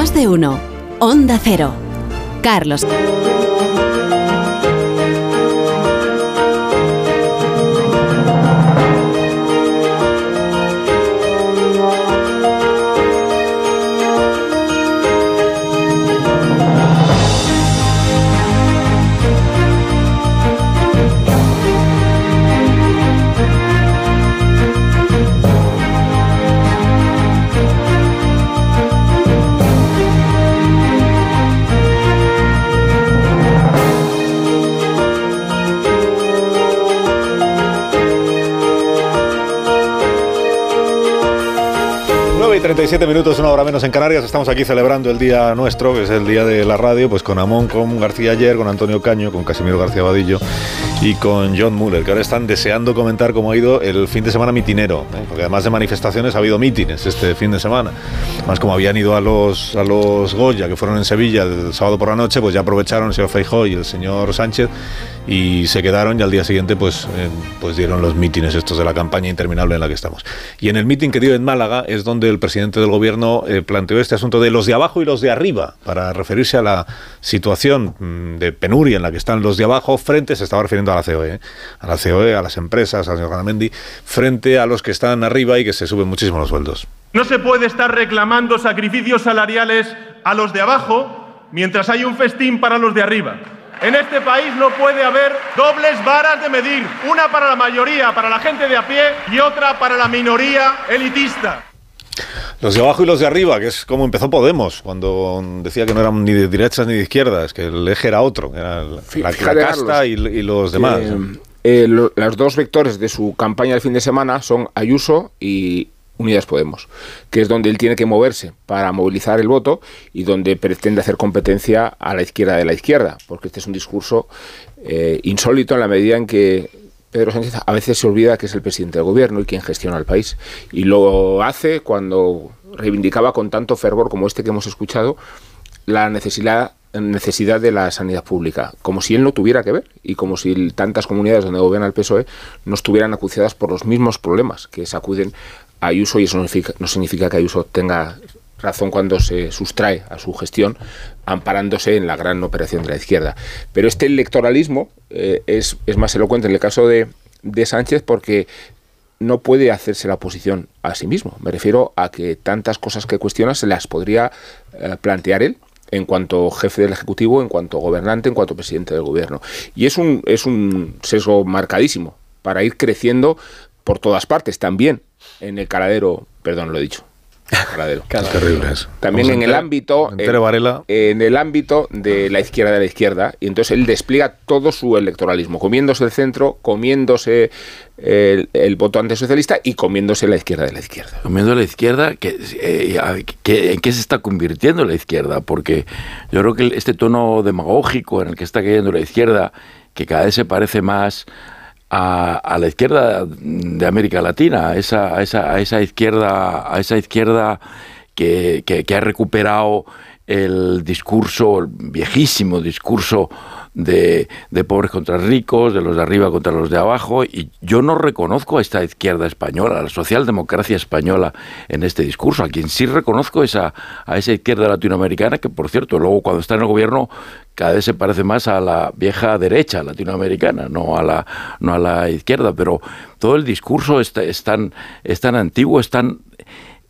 Más de uno. Onda Cero. Carlos. treinta y siete minutos, una hora menos en Canarias. Estamos aquí celebrando el día nuestro, que es el día de la radio, pues con Amón, con García Aller, con Antonio Caño, con Casimiro García-Abadillo y con John Müller, que ahora están deseando comentar cómo ha ido el fin de semana mitinero, ¿eh? Porque además de manifestaciones ha habido mítines este fin de semana. Además, como habían ido a los, a los Goya, que fueron en Sevilla el sábado por la noche, pues ya aprovecharon el señor Feijóo y el señor Sánchez y se quedaron, y al día siguiente pues, eh, pues dieron los mítines estos de la campaña interminable en la que estamos. Y en el mítin que dio en Málaga es donde el presidente del gobierno eh, planteó este asunto de los de abajo y los de arriba, para referirse a la situación de penuria en la que están los de abajo frente, se estaba refiriendo a la C O E, ¿eh? a la C O E, a las empresas, al señor Garamendi, frente a los que están arriba y que se suben muchísimo los sueldos. No se puede estar reclamando sacrificios salariales a los de abajo mientras hay un festín para los de arriba. En este país no puede haber dobles varas de medir, una para la mayoría, para la gente de a pie, y otra para la minoría elitista. Los de abajo y los de arriba, que es como empezó Podemos, cuando decía que no eran ni de derechas ni de izquierdas, que el eje era otro, era la, la, la casta y, y los demás. Eh, eh, lo, los dos vectores de su campaña del fin de semana son Ayuso y Unidas Podemos, que es donde él tiene que moverse para movilizar el voto y donde pretende hacer competencia a la izquierda de la izquierda, porque este es un discurso eh, insólito en la medida en que Pedro Sánchez a veces se olvida que es el presidente del gobierno y quien gestiona el país, y lo hace cuando reivindicaba con tanto fervor como este que hemos escuchado la necesidad necesidad de la sanidad pública, como si él no tuviera que ver y como si tantas comunidades donde gobierna el P S O E no estuvieran acuciadas por los mismos problemas que sacuden a Ayuso, y eso no significa, no significa que Ayuso tenga razón cuando se sustrae a su gestión amparándose en la gran operación de la izquierda. Pero este electoralismo eh, es, es más elocuente en el caso de, de Sánchez, porque no puede hacerse la oposición a sí mismo. Me refiero a que tantas cosas que cuestiona se las podría eh, plantear él, en cuanto jefe del Ejecutivo, en cuanto gobernante, en cuanto presidente del Gobierno. Y es un, es un sesgo marcadísimo para ir creciendo por todas partes, también en el caladero, perdón, lo he dicho, caladero. Terrible eso. También Vamos en entero, el ámbito entero, Varela. En, en el ámbito de la izquierda de la izquierda, y entonces él despliega todo su electoralismo, comiéndose el centro, comiéndose el, el voto antisocialista y comiéndose la izquierda de la izquierda. Comiendo la izquierda, que, eh, que, ¿en qué se está convirtiendo la izquierda? Porque yo creo que este tono demagógico en el que está cayendo la izquierda, que cada vez se parece más A, a la izquierda de América Latina, a esa, a esa, a esa izquierda, a esa izquierda que, que, que ha recuperado el discurso, el viejísimo discurso de, de pobres contra ricos, de los de arriba contra los de abajo, y yo no reconozco a esta izquierda española, a la socialdemocracia española en este discurso. A quien sí reconozco es a, a esa izquierda latinoamericana, que por cierto, luego cuando está en el gobierno cada vez se parece más a la vieja derecha latinoamericana, no a la, no a la izquierda, pero todo el discurso es, es, tan, es tan antiguo, es tan...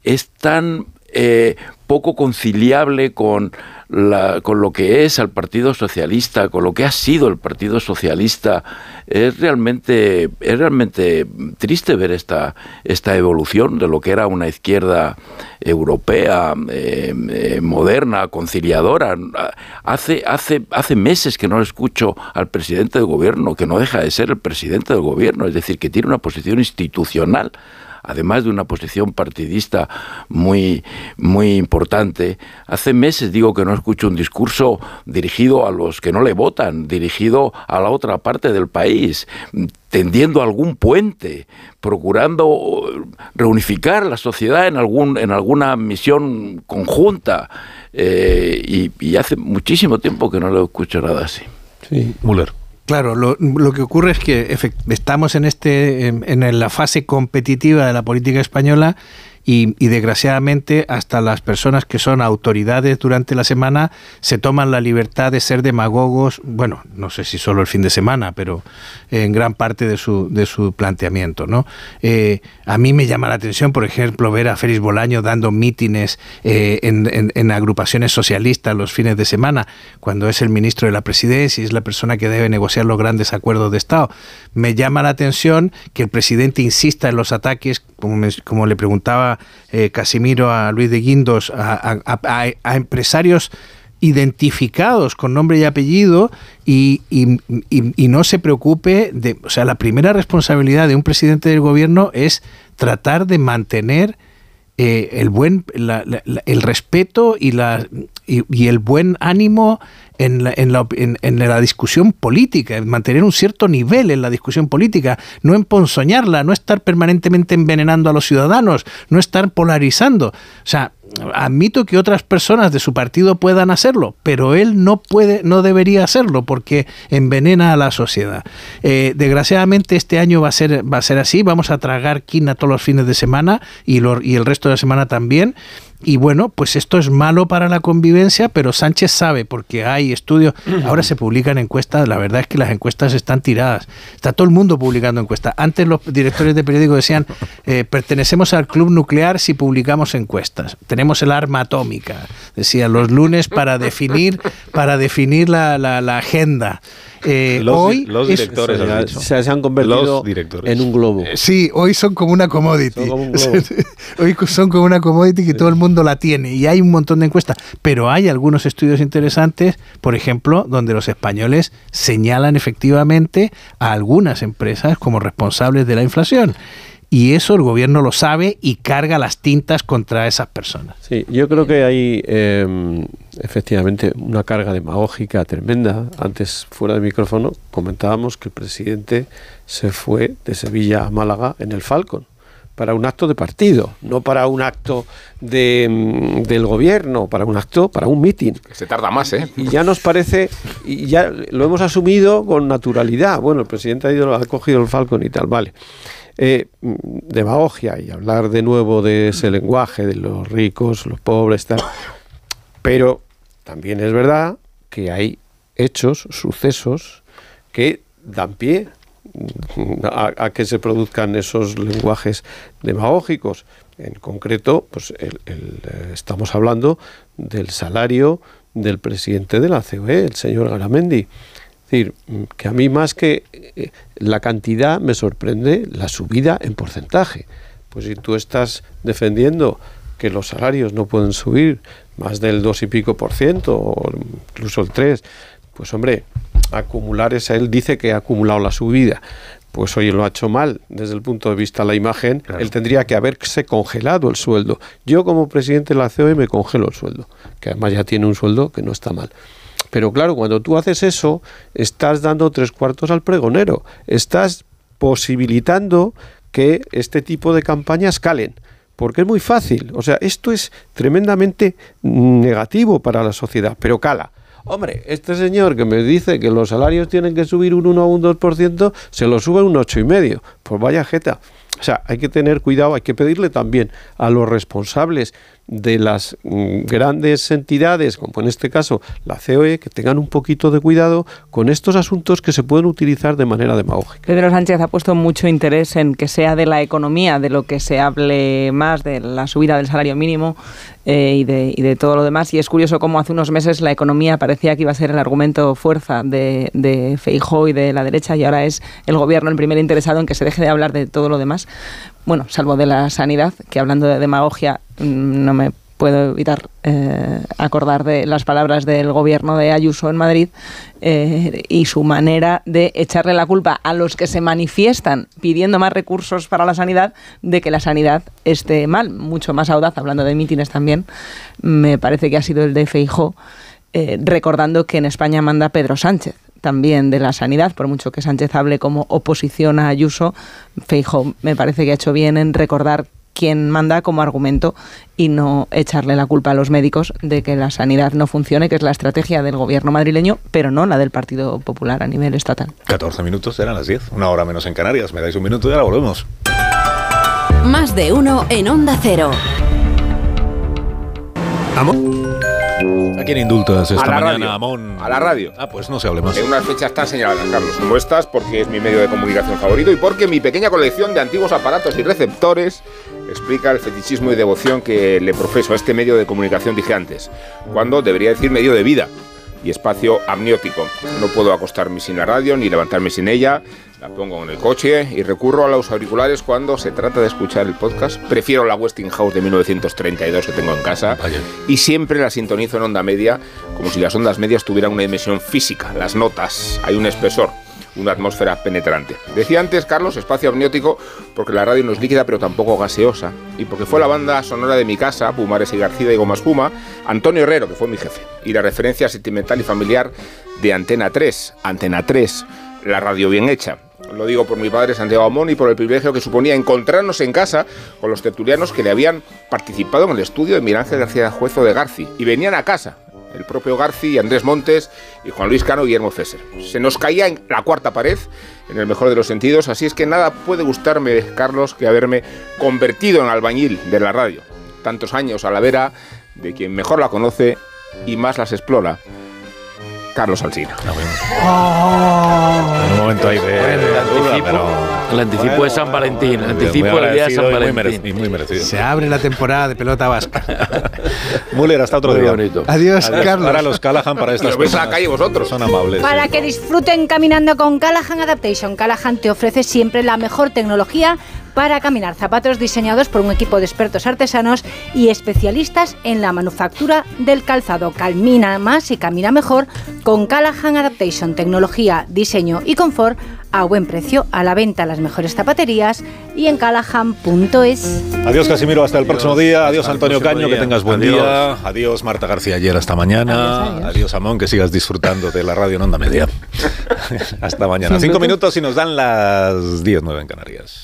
Es tan Eh, poco conciliable con, la, con lo que es el Partido Socialista, con lo que ha sido el Partido Socialista. Es realmente, es realmente triste ver esta, esta evolución de lo que era una izquierda europea, eh, eh, moderna, conciliadora. Hace, hace, hace meses que no escucho al presidente del gobierno, que no deja de ser el presidente del gobierno, es decir, que tiene una posición institucional, además de una posición partidista muy, muy importante. Hace meses digo que no escucho un discurso dirigido a los que no le votan, dirigido a la otra parte del país, tendiendo algún puente, procurando reunificar la sociedad en algún, en alguna misión conjunta. Eh, y, y hace muchísimo tiempo que no le escucho nada así. Sí. Müller. Claro, lo, lo que ocurre es que efect- estamos en, este, en, en la fase competitiva de la política española, y, y desgraciadamente hasta las personas que son autoridades durante la semana se toman la libertad de ser demagogos, bueno, no sé si solo el fin de semana, pero en gran parte de su, de su planteamiento, ¿no? Eh, a mí me llama la atención, por ejemplo, ver a Félix Bolaño dando mítines eh, en, en, en agrupaciones socialistas los fines de semana, cuando es el ministro de la Presidencia y es la persona que debe negociar los grandes acuerdos de Estado. Me llama la atención que el presidente insista en los ataques, como, me, como le preguntaba eh, Casimiro a Luis de Guindos, a, a, a, a empresarios identificados con nombre y apellido y, y, y, y no se preocupe de, o sea, la primera responsabilidad de un presidente del gobierno es tratar de mantener eh, el buen, la, la, el respeto y la y, y el buen ánimo en la, en, la, en, en la discusión política, en mantener un cierto nivel en la discusión política, no emponzoñarla, no estar permanentemente envenenando a los ciudadanos, no estar polarizando. O sea, admito que otras personas de su partido puedan hacerlo, pero él no puede, no debería hacerlo porque envenena a la sociedad. Eh, desgraciadamente este año va a ser, va a ser así, vamos a tragar quina todos los fines de semana y, lo, y el resto de la semana también. Y bueno, pues esto es malo para la convivencia, pero Sánchez sabe, porque hay estudios, ahora se publican encuestas, la verdad es que las encuestas están tiradas, está todo el mundo publicando encuestas. Antes los directores de periódicos decían, eh, pertenecemos al club nuclear si publicamos encuestas, tenemos el arma atómica, decían los lunes para definir, para definir la, la, la agenda. Eh, los, hoy los directores es, o sea, se han convertido en un globo. Sí, hoy son como una commodity. Son como un globo. Hoy son como una commodity que sí. Todo el mundo la tiene y hay un montón de encuestas. Pero hay algunos estudios interesantes, por ejemplo, donde los españoles señalan efectivamente a algunas empresas como responsables de la inflación. Y eso el gobierno lo sabe y carga las tintas contra esas personas. Sí, yo creo que hay eh, efectivamente una carga demagógica tremenda. Antes, fuera de micrófono, comentábamos que el presidente se fue de Sevilla a Málaga en el Falcon para un acto de partido, no para un acto de, del gobierno, para un acto, para un mitin. Se tarda más, ¿eh? Y ya nos parece, y ya lo hemos asumido con naturalidad. Bueno, el presidente ha ido, ha cogido el Falcon y tal, vale. Eh, demagogia y hablar de nuevo de ese lenguaje de los ricos, los pobres, tal. Pero también es verdad que hay hechos, sucesos que dan pie a, a que se produzcan esos lenguajes demagógicos. En concreto, pues el, el, estamos hablando del salario del presidente de la C O E, el señor Garamendi. Es decir, que a mí más que la cantidad me sorprende la subida en porcentaje. Pues si tú estás defendiendo que los salarios no pueden subir más del dos y pico por ciento o incluso el tres, pues hombre, acumular esa, él dice que ha acumulado la subida. Pues oye, lo ha hecho mal desde el punto de vista de la imagen. Claro. Él tendría que haberse congelado el sueldo. Yo como presidente de la C O E me congelo el sueldo, que además ya tiene un sueldo que no está mal. Pero claro, cuando tú haces eso, estás dando tres cuartos al pregonero. Estás posibilitando que este tipo de campañas calen, porque es muy fácil. O sea, esto es tremendamente negativo para la sociedad, pero cala. Hombre, este señor que me dice que los salarios tienen que subir un uno o un dos por ciento, se lo sube un ocho y medio por ciento. Pues vaya jeta. O sea, hay que tener cuidado, hay que pedirle también a los responsables de las grandes entidades, como en este caso la C O E, que tengan un poquito de cuidado con estos asuntos que se pueden utilizar de manera demagógica. Pedro Sánchez ha puesto mucho interés en que sea de la economía, de lo que se hable más, de la subida del salario mínimo eh, y, de, y de todo lo demás. Y es curioso cómo hace unos meses la economía parecía que iba a ser el argumento fuerza de, de Feijóo y de la derecha, y ahora es el gobierno el primer interesado en que se deje de hablar de todo lo demás. Bueno, salvo de la sanidad, que hablando de demagogia no me puedo evitar eh, acordar de las palabras del gobierno de Ayuso en Madrid eh, y su manera de echarle la culpa a los que se manifiestan pidiendo más recursos para la sanidad de que la sanidad esté mal. Mucho más audaz, hablando de mítines también, me parece que ha sido el de Feijóo, eh, recordando que en España manda Pedro Sánchez. También de la sanidad, por mucho que Sánchez hable como oposición a Ayuso, Feijóo me parece que ha hecho bien en recordar quién manda como argumento y no echarle la culpa a los médicos de que la sanidad no funcione, que es la estrategia del gobierno madrileño, pero no la del Partido Popular a nivel estatal. catorce minutos, serán las diez, una hora menos en Canarias. Me dais un minuto y ahora volvemos. Más de uno en Onda Cero. ¿Amón? ¿A quién indultas esta mañana, radio. Amón? A la radio. Ah, pues no se hable más. En unas fechas tan señaladas, Carlos, como estas, porque es mi medio de comunicación favorito y porque mi pequeña colección de antiguos aparatos y receptores explica el fetichismo y devoción que le profeso a este medio de comunicación, dije antes, cuando debería decir medio de vida y espacio amniótico. No puedo acostarme sin la radio ni levantarme sin ella. La pongo en el coche y recurro a los auriculares cuando se trata de escuchar el podcast. Prefiero la Westinghouse de mil novecientos treinta y dos que tengo en casa. Vaya. Y siempre la sintonizo en onda media, como si las ondas medias tuvieran una dimensión física. Las notas, hay un espesor, una atmósfera penetrante. Decía antes, Carlos, espacio amniótico, porque la radio no es líquida pero tampoco gaseosa. Y porque fue la banda sonora de mi casa, Pumares y García y Gomas Puma, Antonio Herrero, que fue mi jefe, y la referencia sentimental y familiar de Antena tres. Antena tres, la radio bien hecha. Lo digo por mi padre Santiago Amón y por el privilegio que suponía encontrarnos en casa con los tertulianos que le habían participado en el estudio de Miguel Ángel García Juez o de Garci. Y venían a casa, el propio Garci, Andrés Montes y Juan Luis Cano y Guillermo César. Se nos caía en la cuarta pared, en el mejor de los sentidos, así es que nada puede gustarme, Carlos, que haberme convertido en albañil de la radio. Tantos años a la vera de quien mejor la conoce y más las explora. Carlos Alsina. No, bueno. Oh, un momento ahí de, bueno, el anticipo, pero... el anticipo bueno, de San Valentín, bueno, el anticipo del día de San Valentín. Y muy, merecido, y muy merecido. Se abre la temporada de pelota vasca. Müller, hasta otro muy día. Bonito. Adiós, Adiós, Carlos. Para los Callahan, para estas personas. Lo ves a la calle vosotros. Son amables. Para que disfruten caminando con Callahan Adaptation. Callahan te ofrece siempre la mejor tecnología para caminar, zapatos diseñados por un equipo de expertos artesanos y especialistas en la manufactura del calzado. Camina más y camina mejor con Callahan Adaptation, tecnología, diseño y confort a buen precio, a la venta en las mejores zapaterías y en callahan punto es. Adiós, Casimiro, hasta el adiós, próximo día. Adiós, Antonio Caño, día. Que tengas buen adiós. día. Adiós, Marta García Aller, hasta mañana. Adiós, adiós. Adiós, Amón, que sigas disfrutando de la radio en Onda Media. Hasta mañana. Cinco minutos y nos dan las diez, nueve en Canarias.